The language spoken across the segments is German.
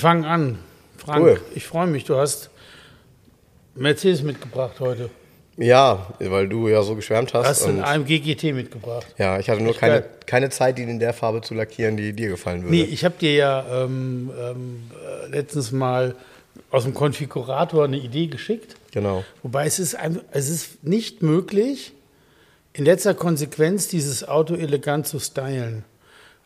Fang an, Frank. Cool. Ich freue mich, du hast Mercedes mitgebracht heute. Ja, weil du ja so geschwärmt hast. Du hast einen AMG GT mitgebracht. Ja, ich hatte nur keine Zeit, ihn in der Farbe zu lackieren, die dir gefallen würde. Nee, ich habe dir ja letztens mal aus dem Konfigurator eine Idee geschickt. Genau. Wobei es ist nicht möglich, in letzter Konsequenz dieses Auto elegant zu stylen.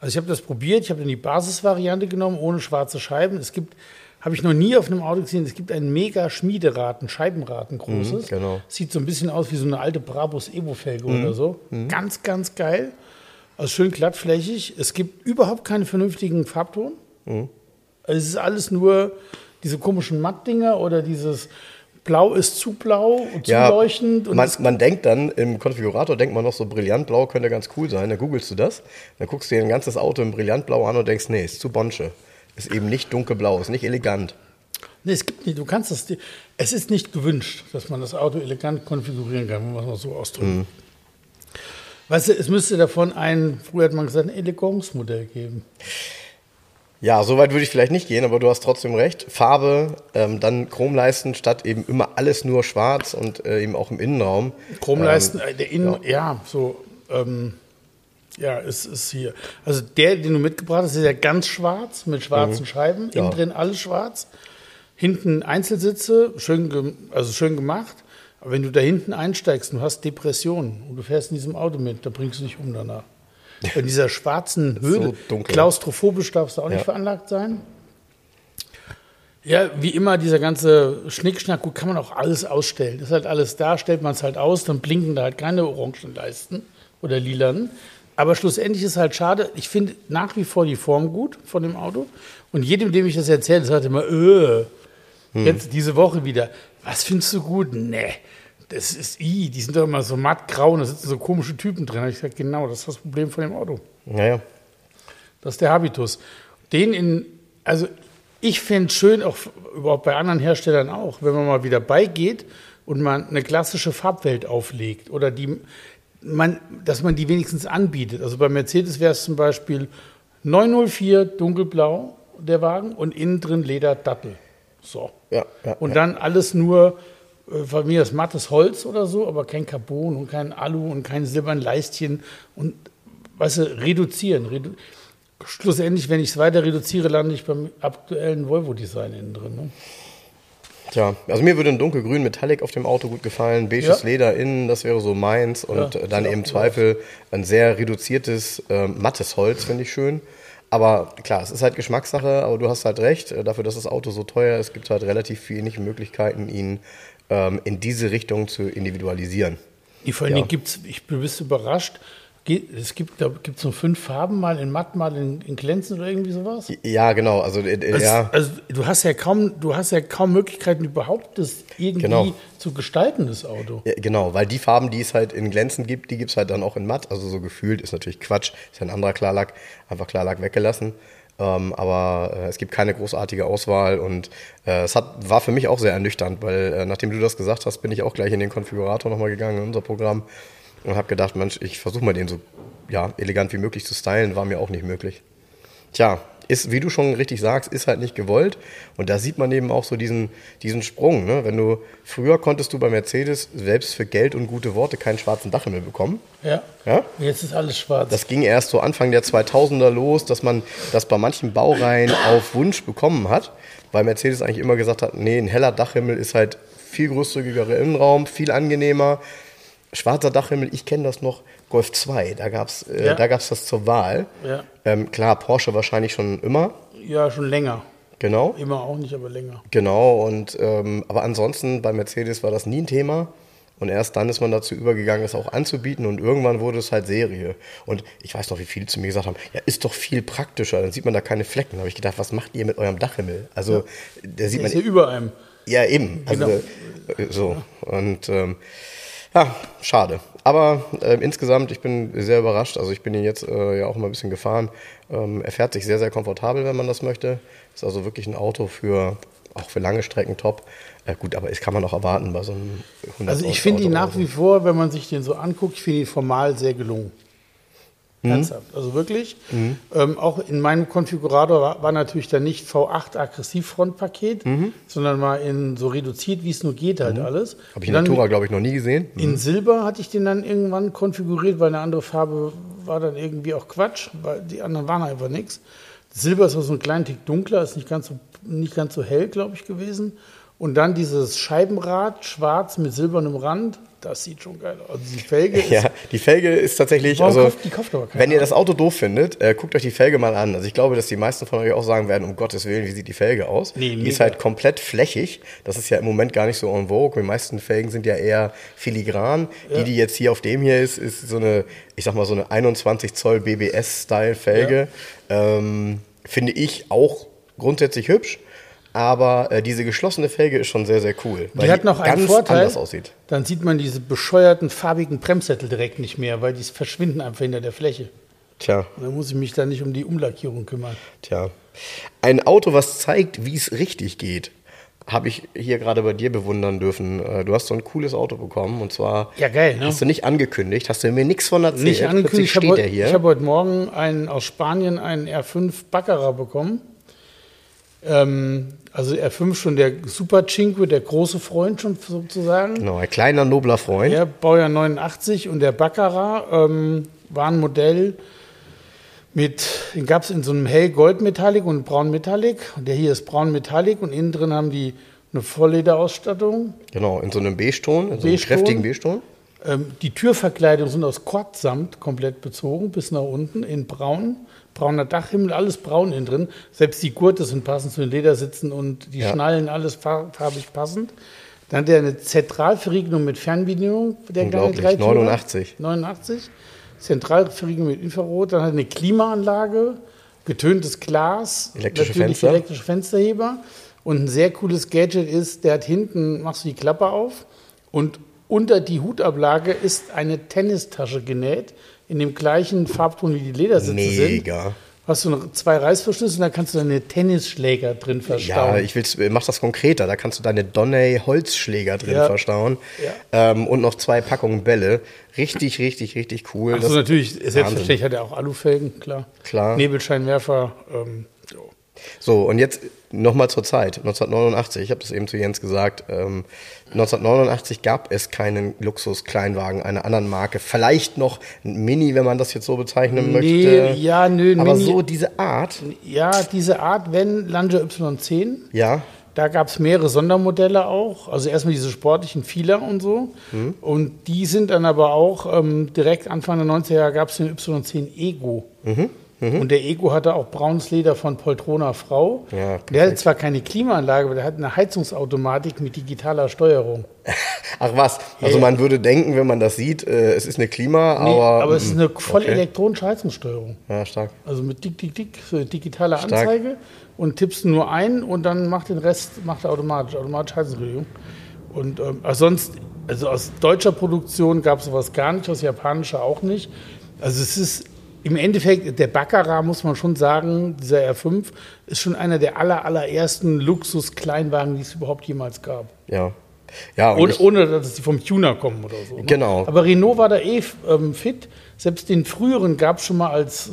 Also ich habe das probiert, ich habe dann die Basisvariante genommen, ohne schwarze Scheiben. Es gibt, habe ich noch nie auf einem Auto gesehen, es gibt ein mega Schmiederad, ein Scheibenrad, ein großes. Genau. Sieht so ein bisschen aus wie so eine alte Brabus Evo-Felge oder so. Ganz, ganz geil. Also schön glattflächig. Es gibt überhaupt keinen vernünftigen Farbton. Also es ist alles nur diese komischen Matt-Dinger oder dieses... Blau ist zu blau und zu leuchtend. Und man denkt dann, im Konfigurator denkt man noch so, Brillantblau könnte ganz cool sein. Dann googelst du das, dann guckst du dir ein ganzes Auto im Brillantblau an und denkst, nee, ist zu Bonsche. Ist eben nicht dunkelblau, ist nicht elegant. Nee, es gibt nicht, du kannst das, es ist nicht gewünscht, dass man das Auto elegant konfigurieren kann, wenn man es mal so ausdrückt. Weißt du, es müsste davon früher hat man gesagt, ein Eleganzmodell geben. Ja, so weit würde ich vielleicht nicht gehen, aber du hast trotzdem recht. Farbe, dann Chromleisten statt eben immer alles nur schwarz und eben auch im Innenraum. Chromleisten, der Innenraum, es ist hier. Also den du mitgebracht hast, ist ja ganz schwarz mit schwarzen Scheiben. Ja. Innen drin alles schwarz. Hinten Einzelsitze, schön gemacht. Aber wenn du da hinten einsteigst und du hast Depressionen und du fährst in diesem Auto mit, da bringst du dich um danach. In dieser schwarzen Höhle, so klaustrophobisch darfst du auch nicht veranlagt sein. Ja, wie immer, dieser ganze Schnickschnack, gut, kann man auch alles ausstellen. Ist halt alles da, stellt man es halt aus, dann blinken da halt keine orangen Leisten oder lilanen. Aber schlussendlich ist halt schade, ich finde nach wie vor die Form gut von dem Auto. Und jedem, dem ich das erzähle, sagt immer, jetzt diese Woche wieder, was findest du gut? Nee. Das ist, die sind doch immer so matt grau und da sitzen so komische Typen drin. Da habe ich gesagt, genau, das ist das Problem von dem Auto. Naja. Das ist der Habitus. Ich finde es schön, auch überhaupt bei anderen Herstellern auch, wenn man mal wieder beigeht und man eine klassische Farbwelt auflegt oder dass man die wenigstens anbietet. Also bei Mercedes wäre es zum Beispiel 904 dunkelblau, der Wagen, und innen drin Leder Dattel. So. Ja, und dann alles nur... Bei mir ist mattes Holz oder so, aber kein Carbon und kein Alu und kein silbernen Leistchen. Und, weißt du, reduzieren. Schlussendlich, wenn ich es weiter reduziere, lande ich beim aktuellen Volvo-Design innen drin. Ne? Tja, also mir würde ein dunkelgrün Metallic auf dem Auto gut gefallen, beiges Leder innen, das wäre so meins. Und dann im Zweifel ein sehr reduziertes, mattes Holz, finde ich schön. Aber klar, es ist halt Geschmackssache, aber du hast halt recht, dafür, dass das Auto so teuer ist, gibt es halt relativ wenig Möglichkeiten, ihn in diese Richtung zu individualisieren. Vor allen Dingen du bist überrascht, es gibt so 5 Farben, mal in matt, mal in glänzend oder irgendwie sowas? Ja, genau. Also du hast ja kaum Möglichkeiten überhaupt, das irgendwie zu gestalten, das Auto. Ja, genau, weil die Farben, die es halt in glänzend gibt, die gibt es halt dann auch in matt. Also so gefühlt ist natürlich Quatsch, ist ja ein anderer Klarlack, einfach Klarlack weggelassen. Aber es gibt keine großartige Auswahl und es war für mich auch sehr ernüchternd, weil nachdem du das gesagt hast, bin ich auch gleich in den Konfigurator nochmal gegangen in unser Programm und habe gedacht, Mensch, ich versuche mal den so elegant wie möglich zu stylen, war mir auch nicht möglich. Tja, ist, wie du schon richtig sagst, ist halt nicht gewollt und da sieht man eben auch so diesen Sprung, ne? Wenn du, früher konntest du bei Mercedes selbst für Geld und gute Worte keinen schwarzen Dachhimmel bekommen. Ja? Jetzt ist alles schwarz. Das ging erst so Anfang der 2000er los, dass man das bei manchen Baureihen auf Wunsch bekommen hat, weil Mercedes eigentlich immer gesagt hat, nee, ein heller Dachhimmel ist halt viel großzügigerer Innenraum, viel angenehmer. Schwarzer Dachhimmel, ich kenne das noch, Golf 2, da gab es das zur Wahl. Ja. Klar, Porsche wahrscheinlich schon immer. Ja, schon länger. Genau. Immer auch nicht, aber länger. Genau, aber ansonsten bei Mercedes war das nie ein Thema. Und erst dann ist man dazu übergegangen, es auch anzubieten. Und irgendwann wurde es halt Serie. Und ich weiß noch, wie viele zu mir gesagt haben, ja, ist doch viel praktischer, dann sieht man da keine Flecken. Da habe ich gedacht, was macht ihr mit eurem Dachhimmel? Also, ja, da sieht man ist ja über einem. Ja, eben. Also, genau. So. Und ja, schade. Aber insgesamt, ich bin sehr überrascht. Also ich bin ihn jetzt ja auch mal ein bisschen gefahren. Er fährt sich sehr, sehr komfortabel, wenn man das möchte. Ist also wirklich ein Auto für auch für lange Strecken top. Gut, aber das kann man auch erwarten bei so einem 100. Also ich finde ihn nach wie vor, wenn man sich den so anguckt, ich finde ihn formal sehr gelungen. Ernsthaft, also wirklich. Auch in meinem Konfigurator war natürlich dann nicht V8 Aggressivfrontpaket, sondern mal in so reduziert, wie es nur geht halt alles. Habe ich in Natura, glaube ich, noch nie gesehen. In Silber hatte ich den dann irgendwann konfiguriert, weil eine andere Farbe war dann irgendwie auch Quatsch, weil die anderen waren einfach nichts. Silber ist auch so ein kleinen Tick dunkler, ist nicht ganz so hell, glaube ich, gewesen. Und dann dieses Scheibenrad, schwarz mit silbernem Rand. Das sieht schon geil aus. Also die Felge ist... Ja, die Felge ist tatsächlich... Also, kauft aber keiner. Wenn ihr das Auto doof findet, guckt euch die Felge mal an. Also ich glaube, dass die meisten von euch auch sagen werden, um Gottes Willen, wie sieht die Felge aus? Nee, die ist halt komplett flächig. Das ist ja im Moment gar nicht so en vogue. Die meisten Felgen sind ja eher filigran. Ja. Die jetzt hier auf dem hier ist, ist so eine, ich sag mal, so eine 21 Zoll BBS-Style-Felge. Ja. Finde ich auch grundsätzlich hübsch. Aber diese geschlossene Felge ist schon sehr, sehr cool. Weil die hat noch einen Vorteil, anders aussieht. Dann sieht man diese bescheuerten, farbigen Bremssättel direkt nicht mehr, weil die verschwinden einfach hinter der Fläche. Tja. Da muss ich mich dann nicht um die Umlackierung kümmern. Tja. Ein Auto, was zeigt, wie es richtig geht, habe ich hier gerade bei dir bewundern dürfen. Du hast so ein cooles Auto bekommen und zwar ja, geil, ne? Hast du nicht angekündigt, hast du mir nichts von erzählt. Nicht angekündigt, ich habe heute Morgen aus Spanien einen R5 Baccarat bekommen. Also R5 schon der Super Cinque, der große Freund schon sozusagen. Genau, ein kleiner, nobler Freund. Der Baujahr 89 und der Baccarat war ein Modell den gab es in so einem hell-gold-Metallic und braun-Metallic. Der hier ist braun-Metallic und innen drin haben die eine Volllederausstattung. Genau, in so einem Beige-Ton, in so einem kräftigen Beige-Ton. Die Türverkleidungen sind aus Kordsamt komplett bezogen, bis nach unten in braun. Brauner Dachhimmel, alles braun innen drin. Selbst die Gurte sind passend zu den Ledersitzen und die Schnallen, alles farbig passend. Dann hat er eine Zentralverriegelung mit Fernbedienung. Der unglaublich, 89. Zentralverriegelung mit Infrarot. Dann hat er eine Klimaanlage, getöntes Glas, elektrische Fensterheber. Und ein sehr cooles Gadget ist, der hat hinten, machst du die Klappe auf und unter die Hutablage ist eine Tennistasche genäht, in dem gleichen Farbton wie die Ledersitze sind. Mega. Hast du noch 2 Reißverschlüsse und da kannst du deine Tennisschläger drin verstauen. Ja, mach das konkreter. Da kannst du deine Donnay-Holzschläger drin verstauen. Ja. Und noch 2 Packungen Bälle. Richtig, richtig, richtig cool. Also natürlich, selbstverständlich hat er auch Alufelgen, klar. Nebelscheinwerfer. So, und jetzt nochmal zur Zeit. 1989, ich habe das eben zu Jens gesagt, 1989 gab es keinen Luxus-Kleinwagen einer anderen Marke. Vielleicht noch ein Mini, wenn man das jetzt so bezeichnen möchte. Aber Mini, so diese Art. Ja, diese Art, wenn Lancia Y10. Ja. Da gab es mehrere Sondermodelle auch. Also erstmal diese sportlichen Vieler und so. Und die sind dann aber auch direkt Anfang der 90er gab es den Y10 Ego. Und der Ego hatte auch braunes Leder von Poltrona Frau. Ja, der hatte zwar keine Klimaanlage, aber der hat eine Heizungsautomatik mit digitaler Steuerung. Ach was, also man würde denken, wenn man das sieht, es ist eine Klima, aber es ist eine voll elektronische Heizungssteuerung. Ja, stark. Also mit digitaler Anzeige und tippst nur ein und dann macht den Rest automatisch Heizungsregelung. Und sonst, also aus deutscher Produktion gab es sowas gar nicht, aus japanischer auch nicht. Also es ist... Im Endeffekt, der Baccarat, muss man schon sagen, dieser R5, ist schon einer der allerersten Luxus-Kleinwagen, die es überhaupt jemals gab. Ja. Und ohne, dass die vom Tuner kommen oder so. Ne? Genau. Aber Renault war da fit. Selbst den früheren gab es schon mal als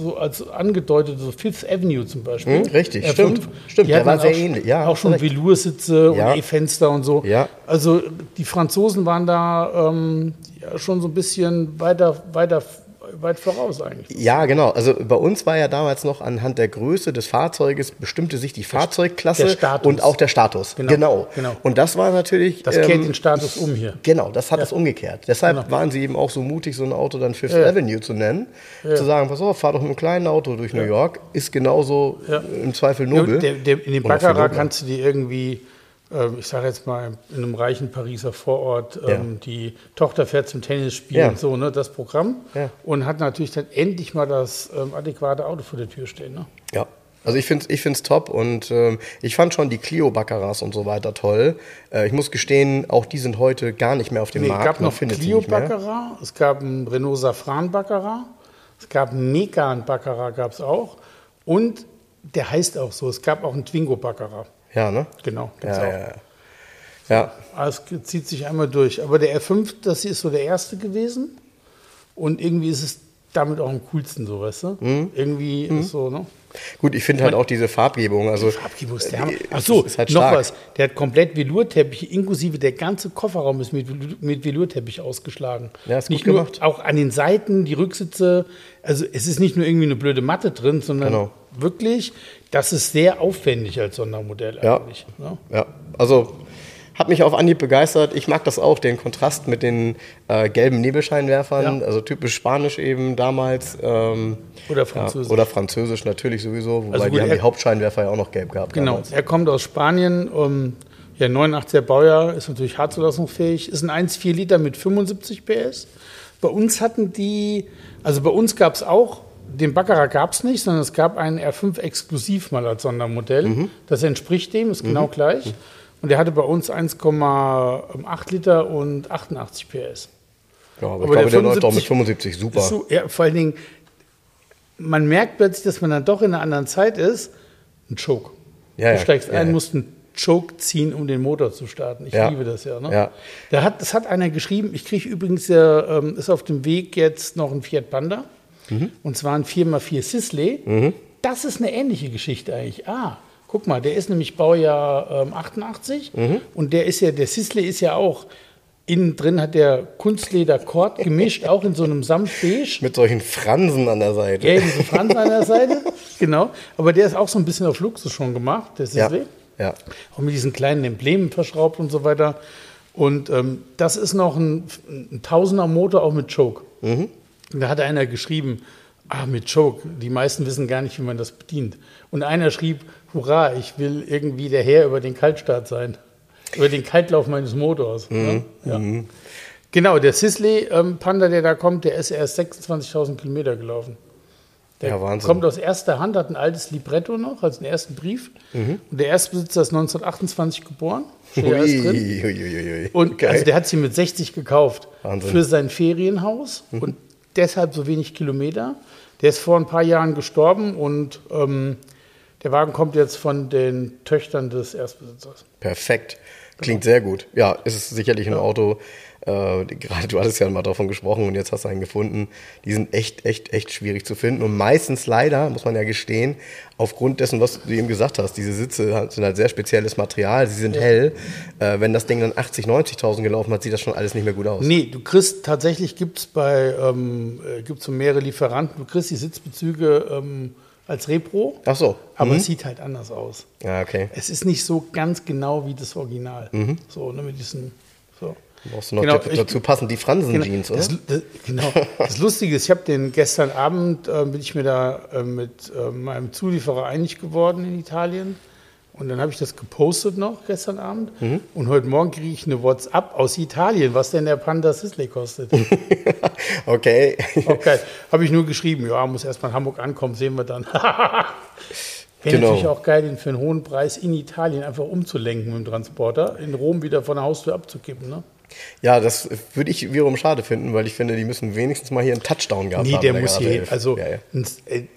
angedeutet, so Fifth Avenue zum Beispiel. Richtig, R5. Stimmt. Der war sehr ähnlich. Ja, auch schon Veloursitze und E-Fenster und so. Ja. Also die Franzosen waren da schon so ein bisschen weit voraus eigentlich. Ja, genau. Also bei uns war ja damals noch anhand der Größe des Fahrzeuges bestimmte sich die Fahrzeugklasse und auch der Status. Genau. Und das war natürlich... Das kehrt den Status um hier. Genau, das hat es umgekehrt. Deshalb waren sie eben auch so mutig, so ein Auto dann Fifth Avenue zu nennen. Ja. Zu sagen, pass auf, fahr doch mit einem kleinen Auto durch New York. Ist genauso im Zweifel nobel. In dem Baccarat kannst du dir irgendwie... ich sage jetzt mal, in einem reichen Pariser Vorort, die Tochter fährt zum Tennisspielen, so, ne, das Programm, und hat natürlich dann endlich mal das adäquate Auto vor der Tür stehen. Ne? Ja, also ich finde es top, und ich fand schon die Clio Baccaras und so weiter toll. Ich muss gestehen, auch die sind heute gar nicht mehr auf dem Markt. Es gab noch Clio Baccarat, es gab einen Renault Safran Baccarat, es gab einen Megane Baccarat, gab es auch, und der heißt auch so, es gab auch einen Twingo Baccarat. Ja, ne? Genau, gibt's auch. Ja. Also es zieht sich einmal durch. Aber der R5, das ist so der erste gewesen. Und irgendwie ist es damit auch am coolsten, so, weißt du? Mhm. Irgendwie ist so, ne? Gut, ich finde halt auch diese Farbgebung. Also, die Farbgebung ist der Hammer. Achso, halt noch was. Der hat komplett Velourteppiche, inklusive der ganze Kofferraum ist mit Velourteppich ausgeschlagen. Ja, ist nicht gut nur gemacht. Auch an den Seiten, die Rücksitze. Also es ist nicht nur irgendwie eine blöde Matte drin, sondern wirklich, das ist sehr aufwendig als Sondermodell eigentlich. Ja, ja. Also hat mich auf Anhieb begeistert. Ich mag das auch, den Kontrast mit den gelben Nebelscheinwerfern, also typisch spanisch eben damals. Oder französisch. Oder französisch natürlich sowieso, wobei also gut, die haben die Hauptscheinwerfer ja auch noch gelb gehabt. Genau, damals. Er kommt aus Spanien, 89er Baujahr, ist natürlich hart zulassungsfähig, ist ein 1,4 Liter mit 75 PS. Bei uns hatten die, also bei uns gab es auch, den Baccarat gab es nicht, sondern es gab einen R5 exklusiv mal als Sondermodell. Mhm. Das entspricht dem, ist genau gleich. Mhm. Und der hatte bei uns 1,8 Liter und 88 PS. Ja, aber ich glaube, der läuft auch mit 75 super. Ja, vor allen Dingen, man merkt plötzlich, dass man dann doch in einer anderen Zeit ist. Ein Choke. Ja, du steigst ein, musst einen Choke ziehen, um den Motor zu starten. Ich liebe das ne? Ja. Das hat einer geschrieben. Ich kriege übrigens, ist auf dem Weg jetzt noch ein Fiat Panda. Mhm. Und zwar ein 4x4 Sisley. Mhm. Das ist eine ähnliche Geschichte eigentlich. Guck mal, der ist nämlich Baujahr 88 und der Sisley ist ja auch, innen drin hat der Kunstleder-Kord gemischt, auch in so einem Samtbeige. Mit solchen Fransen an der Seite. Ja, diese Fransen an der Seite, genau. Aber der ist auch so ein bisschen auf Luxus schon gemacht, der Sisley. Ja. Auch mit diesen kleinen Emblemen verschraubt und so weiter. Und das ist noch ein 1000er-Motor, auch mit Choke. Mhm. Und da hat einer geschrieben, mit Choke, die meisten wissen gar nicht, wie man das bedient. Und einer schrieb, hurra, ich will irgendwie der Herr über den Kaltstart sein, über den Kaltlauf meines Motors. Mhm. Ja. Mhm. Genau, der Sisley Panda, der da kommt, der ist erst 26.000 Kilometer gelaufen. Der Wahnsinn. Kommt aus erster Hand, hat ein altes Libretto noch, also einen ersten Brief. Mhm. Und der Erstbesitzer ist 1928 geboren. Ui. Und okay. Also der hat sie mit 60 gekauft, Wahnsinn, für sein Ferienhaus und deshalb so wenig Kilometer. Der ist vor ein paar Jahren gestorben und der Wagen kommt jetzt von den Töchtern des Erstbesitzers. Perfekt. Klingt sehr gut. Ja, ist es sicherlich ein Auto. Gerade du hattest ja mal davon gesprochen und jetzt hast du einen gefunden. Die sind echt schwierig zu finden. Und meistens leider, muss man ja gestehen, aufgrund dessen, was du eben gesagt hast, diese Sitze sind halt sehr spezielles Material, sie sind hell. Wenn das Ding dann 80.000, 90.000 gelaufen hat, sieht das schon alles nicht mehr gut aus. Nee, du kriegst tatsächlich, gibt's so mehrere Lieferanten, du kriegst die Sitzbezüge als Repro, ach so, aber es sieht halt anders aus. Ja, okay. Es ist nicht so ganz genau wie das Original. Mhm. So, ne, mit diesen, so. Brauchst du noch dazu passen, die Fransen-Jeans, oder? Das Lustige ist, ich habe den gestern Abend, bin ich mir da mit meinem Zulieferer einig geworden in Italien. Und dann habe ich das gepostet noch gestern Abend. Mhm. Und heute Morgen kriege ich eine WhatsApp aus Italien, was denn der Panda Sisley kostet. Okay. Habe ich nur geschrieben, muss erstmal in Hamburg ankommen, sehen wir dann. Wäre natürlich auch geil, den für einen hohen Preis in Italien einfach umzulenken mit dem Transporter, in Rom wieder von der Haustür abzukippen, ne? Ja, das würde ich wiederum schade finden, weil ich finde, die müssen wenigstens mal hier einen Touchdown gehabt haben.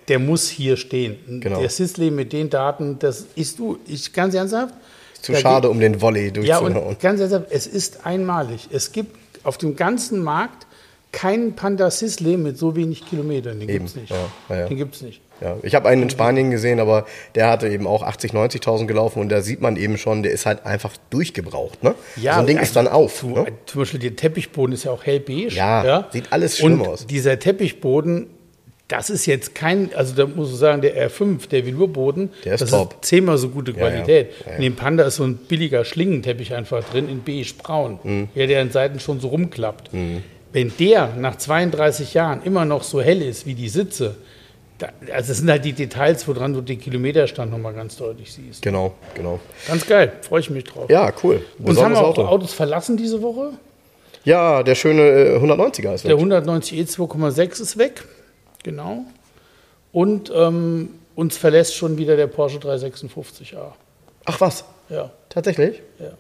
Der muss hier stehen. Genau. Der Sisley mit den Daten, das ist ganz ernsthaft. Ist zu schade, um den Volley durchzuhauen. Ja, und ganz ernsthaft, es ist einmalig. Es gibt auf dem ganzen Markt keinen Panda Sisley mit so wenig Kilometern. Den gibt es nicht. Den gibt's nicht. Ja, ich habe einen in Spanien gesehen, aber der hatte eben auch 80.000, 90.000 gelaufen und da sieht man eben schon, der ist halt einfach durchgebraucht. Ne? Ja, so ein Ding ist dann auf. Zum Beispiel der Teppichboden ist ja auch hellbeige. Ja, sieht alles schlimm aus. Dieser Teppichboden, das ist jetzt kein, also da muss man sagen, der R5, der Velourboden, der ist top. Ist 10-mal so gute Qualität. Ja. In dem Panda ist so ein billiger Schlingenteppich einfach drin, in beige-braun, der an Seiten schon so rumklappt. Mhm. Wenn der nach 32 Jahren immer noch so hell ist wie die Sitze, Also das sind halt die Details, woran du den Kilometerstand nochmal ganz deutlich siehst. Genau, genau. Ganz geil, freue ich mich drauf. Ja, cool. Uns haben auch Autos verlassen diese Woche. Ja, der schöne 190er ist weg. Der 190e 2,6 ist weg, genau. Und uns verlässt schon wieder der Porsche 356a. Ach was? Ja. Tatsächlich? Ja.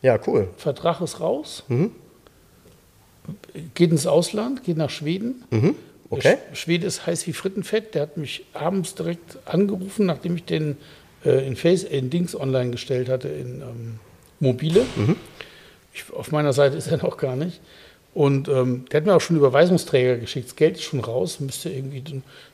Ja, cool. Vertrag ist raus, geht ins Ausland, geht nach Schweden. Mhm. Okay. Der Schwede ist heiß wie Frittenfett. Der hat mich abends direkt angerufen, nachdem ich den in Dings online gestellt hatte, in Mobile. Mhm. Auf meiner Seite ist er noch gar nicht. Und der hat mir auch schon Überweisungsträger geschickt. Das Geld ist schon raus, müsste irgendwie,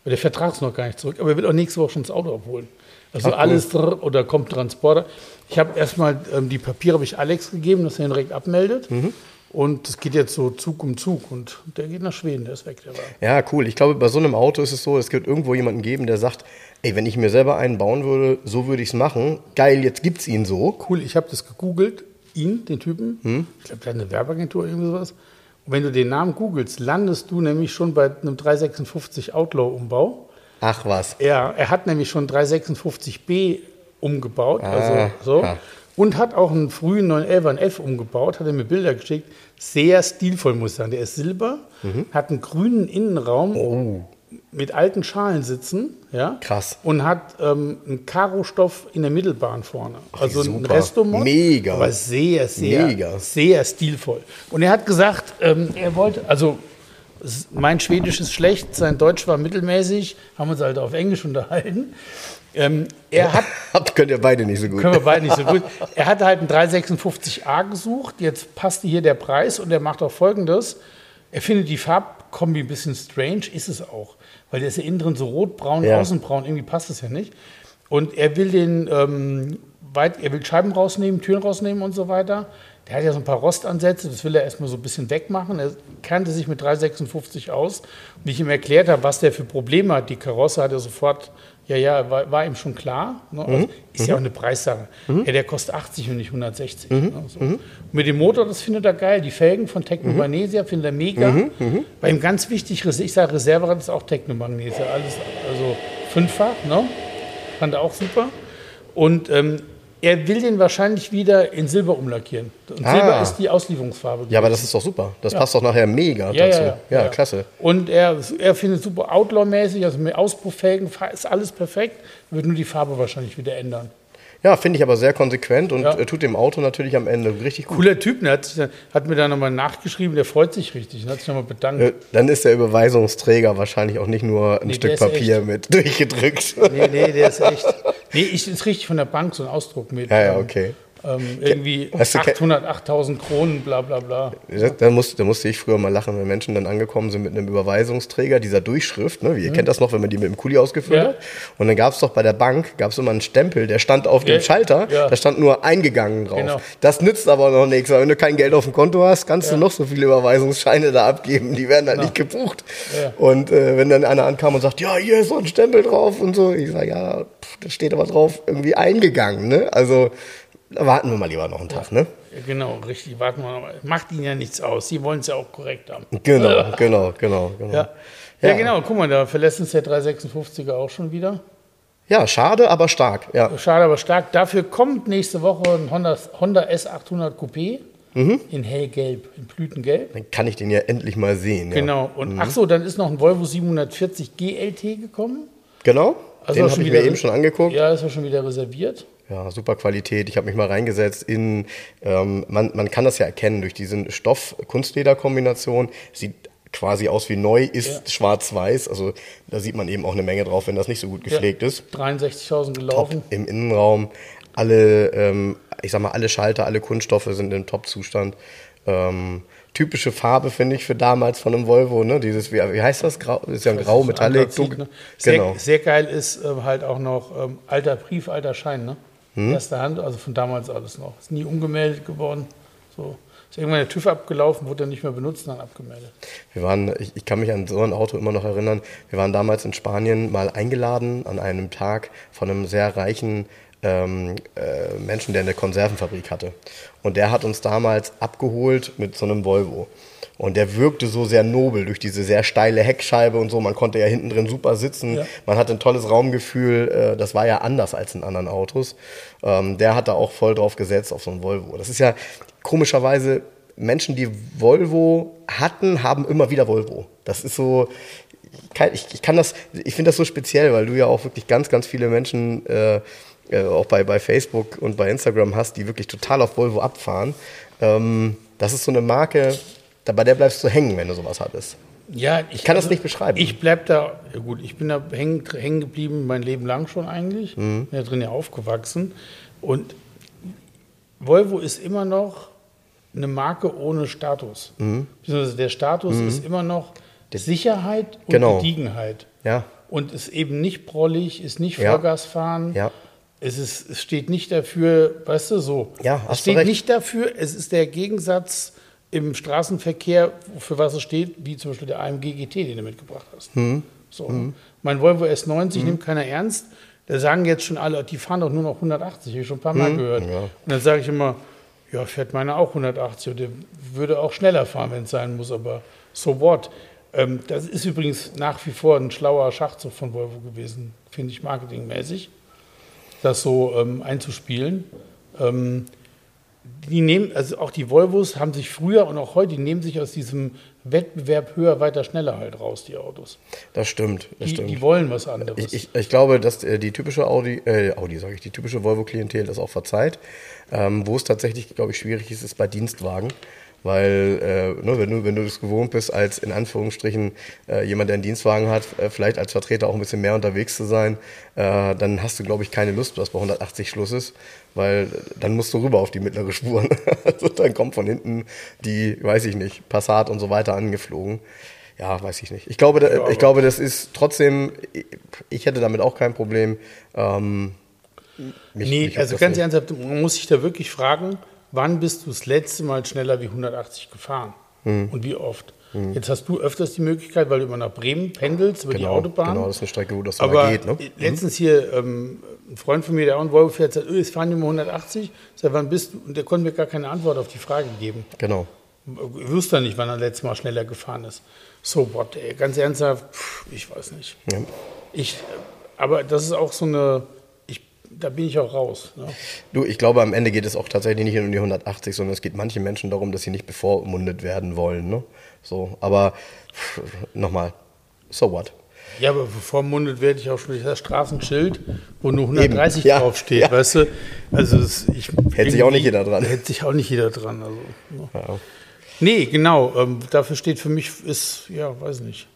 der Vertrag ist noch gar nicht zurück. Aber er will auch nächste Woche schon das Auto abholen. Also ach, alles oder kommt Transporter. Ich habe erstmal die Papiere habe ich Alex gegeben, dass er ihn direkt abmeldet. Mhm. Und es geht jetzt so Zug um Zug und der geht nach Schweden, der ist weg. Der war. Ja, cool. Ich glaube, bei so einem Auto ist es so, es wird irgendwo jemanden geben, der sagt, ey, wenn ich mir selber einen bauen würde, so würde ich es machen. Geil, jetzt gibt's ihn so. Cool, ich habe das gegoogelt, ihn, den Typen. Hm? Ich glaube, der hat eine Werbeagentur oder irgendwie sowas. Und wenn du den Namen googelst, landest du nämlich schon bei einem 356 Outlaw-Umbau. Ach was. Er hat nämlich schon 356B umgebaut, also so. Ja. Und hat auch einen frühen 911, einen F umgebaut, hat er mir Bilder geschickt. Sehr stilvoll, muss ich sagen. Der ist silber, hat einen grünen Innenraum mit alten Schalensitzen. Ja? Krass. Und hat einen Karostoff in der Mittelbahn vorne. Ach, also ein Restomod. Mega. Aber sehr, sehr, sehr stilvoll. Und er hat gesagt, er wollte, also mein Schwedisch ist schlecht, sein Deutsch war mittelmäßig, haben uns halt auf Englisch unterhalten. Könnt ihr beide nicht so gut. Können wir beide nicht so gut. Er hat halt einen 356a gesucht, jetzt passt hier der Preis und er macht auch Folgendes. Er findet die Farbkombi ein bisschen strange, ist es auch. Weil der ist ja innen drin so rotbraun, außenbraun, irgendwie passt das ja nicht. Und er will er will Scheiben rausnehmen, Türen rausnehmen und so weiter. Der hat ja so ein paar Rostansätze, das will er erstmal so ein bisschen wegmachen. Er kannte sich mit 356 aus. Und wie ich ihm erklärt habe, was der für Probleme hat, die Karosse hat er sofort... Ja, war ihm schon klar. Ne? Also ist ja auch eine Preissache. Ja, der kostet 80 und nicht 160. Ne? So. Mit dem Motor, das findet er geil. Die Felgen von Technomagnesia findet er mega. Bei ihm ganz wichtig, ich sage, Reserverad ist auch Technomagnesia. Alles, also 5-fach. Ne? Fand er auch super. Und er will den wahrscheinlich wieder in Silber umlackieren. Und Silber ist die Auslieferungsfarbe. Ja, aber das ist doch super. Das passt doch nachher mega dazu. Ja, klasse. Und er findet super Outlaw-mäßig, also mit Auspufffelgen ist alles perfekt. Er wird nur die Farbe wahrscheinlich wieder ändern. Ja, finde ich aber sehr konsequent und tut dem Auto natürlich am Ende richtig gut. Cooler Typ, ne? Hat mir da nochmal nachgeschrieben, der freut sich richtig und hat sich nochmal bedankt. Dann ist der Überweisungsträger wahrscheinlich auch nicht nur ein Stück Papier mit durchgedrückt. Nee, der ist echt. Nee, ist richtig von der Bank so ein Ausdruck mit. Ja, okay. Irgendwie 8.000 Kronen, bla bla bla. Da musste ich früher mal lachen, wenn Menschen dann angekommen sind mit einem Überweisungsträger, dieser Durchschrift, ne? Ihr kennt das noch, wenn man die mit dem Kuli ausgefüllt hat. Und dann gab es doch bei der Bank, gab es immer einen Stempel, der stand auf dem Schalter, da stand nur eingegangen drauf. Genau. Das nützt aber noch nichts, weil wenn du kein Geld auf dem Konto hast, kannst du noch so viele Überweisungsscheine da abgeben, die werden dann nicht gebucht. Ja. Und wenn dann einer ankam und sagt, ja, hier ist so ein Stempel drauf und so, ich sage, ja, da steht aber drauf, irgendwie eingegangen, ne? Also, da warten wir mal lieber noch einen Tag, ne? Genau, richtig, warten wir mal. Macht ihnen ja nichts aus, sie wollen es ja auch korrekt haben. Genau. Ja, genau, guck mal, da verlässt uns der 356er auch schon wieder. Ja, schade, aber stark. Ja. Schade, aber stark. Dafür kommt nächste Woche ein Honda S800 Coupé in hellgelb, in Blütengelb. Dann kann ich den ja endlich mal sehen. Genau, und dann ist noch ein Volvo 740 GLT gekommen. Genau, also den habe ich mir eben schon angeguckt. Ja, ist ja schon wieder reserviert. Ja, super Qualität. Ich habe mich mal reingesetzt in, man kann das ja erkennen, durch diese Stoff-Kunstleder-Kombination sieht quasi aus wie neu, ist schwarz-weiß. Also da sieht man eben auch eine Menge drauf, wenn das nicht so gut gepflegt ist. 63.000 gelaufen. Top im Innenraum. Alle Schalter, alle Kunststoffe sind im Top-Zustand. Typische Farbe, finde ich, für damals von einem Volvo, ne? Dieses, wie heißt das? Grau, ist ja ein Grau, Metallic, dunkel. Ne? Genau. Sehr geil ist halt auch noch alter Brief, alter Schein, ne? Erste Hand, also von damals alles noch. Ist nie umgemeldet geworden. So. Ist irgendwann der TÜV abgelaufen, wurde dann nicht mehr benutzt und dann abgemeldet. Ich kann mich an so ein Auto immer noch erinnern. Wir waren damals in Spanien mal eingeladen an einem Tag von einem sehr reichen Menschen, der eine Konservenfabrik hatte. Und der hat uns damals abgeholt mit so einem Volvo. Und der wirkte so sehr nobel durch diese sehr steile Heckscheibe und so. Man konnte ja hinten drin super sitzen. Ja. Man hatte ein tolles Raumgefühl. Das war ja anders als in anderen Autos. Der hat da auch voll drauf gesetzt auf so ein Volvo. Das ist ja komischerweise, Menschen, die Volvo hatten, haben immer wieder Volvo. Das ist so, ich finde das so speziell, weil du ja auch wirklich ganz, ganz viele Menschen auch bei Facebook und bei Instagram hast, die wirklich total auf Volvo abfahren. Das ist so eine Marke, bei der bleibst du hängen, wenn du sowas hattest. Ja, ich kann das nicht beschreiben. Ich bleib da, ja gut, ich bin da hängen geblieben mein Leben lang schon eigentlich. Mhm. Bin da drin ja aufgewachsen. Und Volvo ist immer noch eine Marke ohne Status. Mhm. Beziehungsweise der Status ist immer noch Sicherheit und Gediegenheit. Ja. Und ist eben nicht prollig, ist nicht Vollgas fahren. Ja. Es steht nicht dafür, weißt du, so. Ja, hast du recht. Es steht nicht dafür, es ist der Gegensatz im Straßenverkehr, für was es steht, wie zum Beispiel der AMG GT, den du mitgebracht hast. Mhm. So. Mhm. Mein Volvo S90 nimmt keiner ernst. Da sagen jetzt schon alle, die fahren doch nur noch 180, habe ich schon ein paar Mal gehört. Ja. Und dann sage ich immer, ja, fährt meiner auch 180 und der würde auch schneller fahren, wenn es sein muss, aber so what? Das ist übrigens nach wie vor ein schlauer Schachzug von Volvo gewesen, finde ich marketingmäßig, das so einzuspielen. Die nehmen, also auch die Volvos haben sich früher und auch heute, die nehmen sich aus diesem Wettbewerb höher, weiter, schneller halt raus, die Autos. Das stimmt. Die wollen was anderes. Ich glaube, dass die typische die typische Volvo-Klientel das auch verzeiht. Wo es tatsächlich, glaube ich, schwierig ist, ist bei Dienstwagen. Weil, wenn du das gewohnt bist, als in Anführungsstrichen jemand, der einen Dienstwagen hat, vielleicht als Vertreter auch ein bisschen mehr unterwegs zu sein, dann hast du, glaube ich, keine Lust, dass bei 180 Schluss ist, weil dann musst du rüber auf die mittlere Spur. Also, dann kommt von hinten die, weiß ich nicht, Passat und so weiter angeflogen. Ja, weiß ich nicht. Ich glaube, das ist trotzdem, ich hätte damit auch kein Problem. Ganz ernsthaft, man muss sich da wirklich fragen, wann bist du das letzte Mal schneller wie 180 gefahren? Mhm. Und wie oft? Mhm. Jetzt hast du öfters die Möglichkeit, weil du immer nach Bremen pendelst, über die Autobahn. Genau, das ist eine Strecke, wo das mal geht. Ne? Letztens hier ein Freund von mir, der auch einen Volvo fährt, sagt, jetzt fahren die mal 180. Sagt, wann bist du? Und der konnte mir gar keine Antwort auf die Frage geben. Genau. Du wirst da nicht, wann er das letzte Mal schneller gefahren ist. So what, ey, ganz ernsthaft, ich weiß nicht. Ja. Aber das ist auch so eine... Da bin ich auch raus. Ne? Du, ich glaube, am Ende geht es auch tatsächlich nicht um die 180, sondern es geht manchen Menschen darum, dass sie nicht bevormundet werden wollen. Ne? So, aber nochmal, so what? Ja, aber bevormundet werde ich auch schon durch das Straßenschild, wo nur 130 draufsteht, weißt du? Also hätte sich auch nicht jeder dran. Also, ne? Ja. Nee, genau, dafür steht für mich, weiß nicht.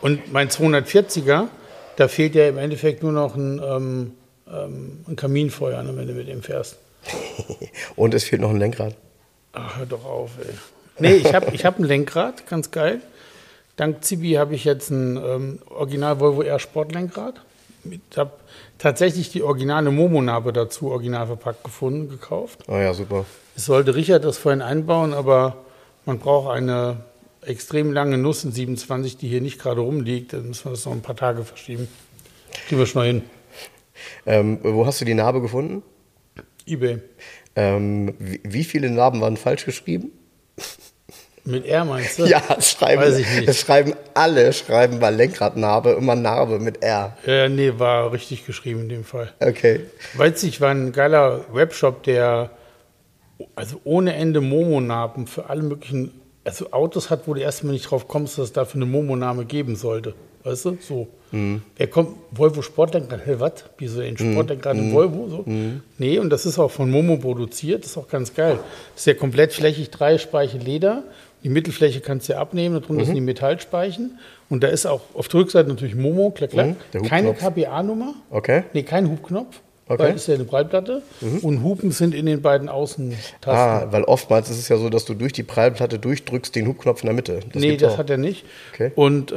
Und mein 240er, da fehlt ja im Endeffekt nur noch ein Kaminfeuer, wenn du mit dem fährst. Und es fehlt noch ein Lenkrad. Ach, hör doch auf, ey. Nee, ich hab ein Lenkrad, ganz geil. Dank Zibi habe ich jetzt ein Original Volvo R Sport Lenkrad. Ich habe tatsächlich die originale Momo-Narbe dazu original verpackt gefunden, gekauft. Ah ja, super. Es sollte Richard das vorhin einbauen, aber man braucht eine extrem lange Nuss in 27, die hier nicht gerade rumliegt. Dann müssen wir das noch ein paar Tage verschieben. Kriegen wir schnell hin. Wo hast du die Narbe gefunden? eBay. Wie viele Narben waren falsch geschrieben? Mit R meinst du? Ja, weiß ich nicht. Alle schreiben bei Lenkradnarbe immer Narbe mit R. Nee, war richtig geschrieben in dem Fall. Okay. Weiß ich, war ein geiler Webshop, der also ohne Ende Momo-Narben für alle möglichen Autos hat, wo du erstmal nicht drauf kommst, dass es dafür eine Momo-Narbe geben sollte. Weißt du, so. Mhm. Wer kommt, Volvo Sportlenkrad, hey, was? Wieso ein Sportlenkrad im Volvo? So? Mhm. Nee, und das ist auch von Momo produziert, das ist auch ganz geil. Das ist ja komplett flächig, 3 Speichen Leder. Die Mittelfläche kannst du ja abnehmen, darunter sind die Metallspeichen. Und da ist auch auf der Rückseite natürlich Momo, klack, klack. Keine KBA-Nummer, kein Hubknopf. Okay. Weil das ist ja eine Prallplatte und Hupen sind in den beiden Außentasten. Ah, weil oftmals ist es ja so, dass du durch die Prallplatte durchdrückst, den Hubknopf in der Mitte. Das hat er nicht. Okay. Und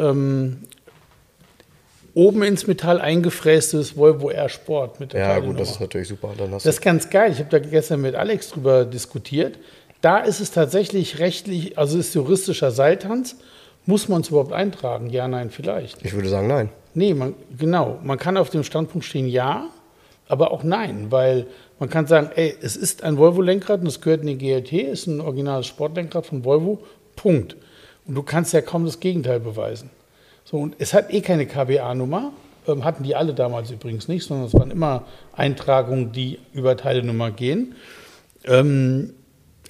oben ins Metall eingefrästes Volvo R Sport mit der Teilnummer. Das ist natürlich super. Das ist ganz geil. Ich habe da gestern mit Alex drüber diskutiert. Da ist es tatsächlich rechtlich, also ist juristischer Seiltanz. Muss man es überhaupt eintragen? Ja, nein, vielleicht. Ich würde sagen, nein. Nee, man kann auf dem Standpunkt stehen, ja. Aber auch nein, weil man kann sagen, es ist ein Volvo-Lenkrad und es gehört in die GLT, ist ein originales Sportlenkrad von Volvo, Punkt. Und du kannst ja kaum das Gegenteil beweisen. So, und es hat eh keine KBA-Nummer, hatten die alle damals übrigens nicht, sondern es waren immer Eintragungen, die über Teilenummer gehen.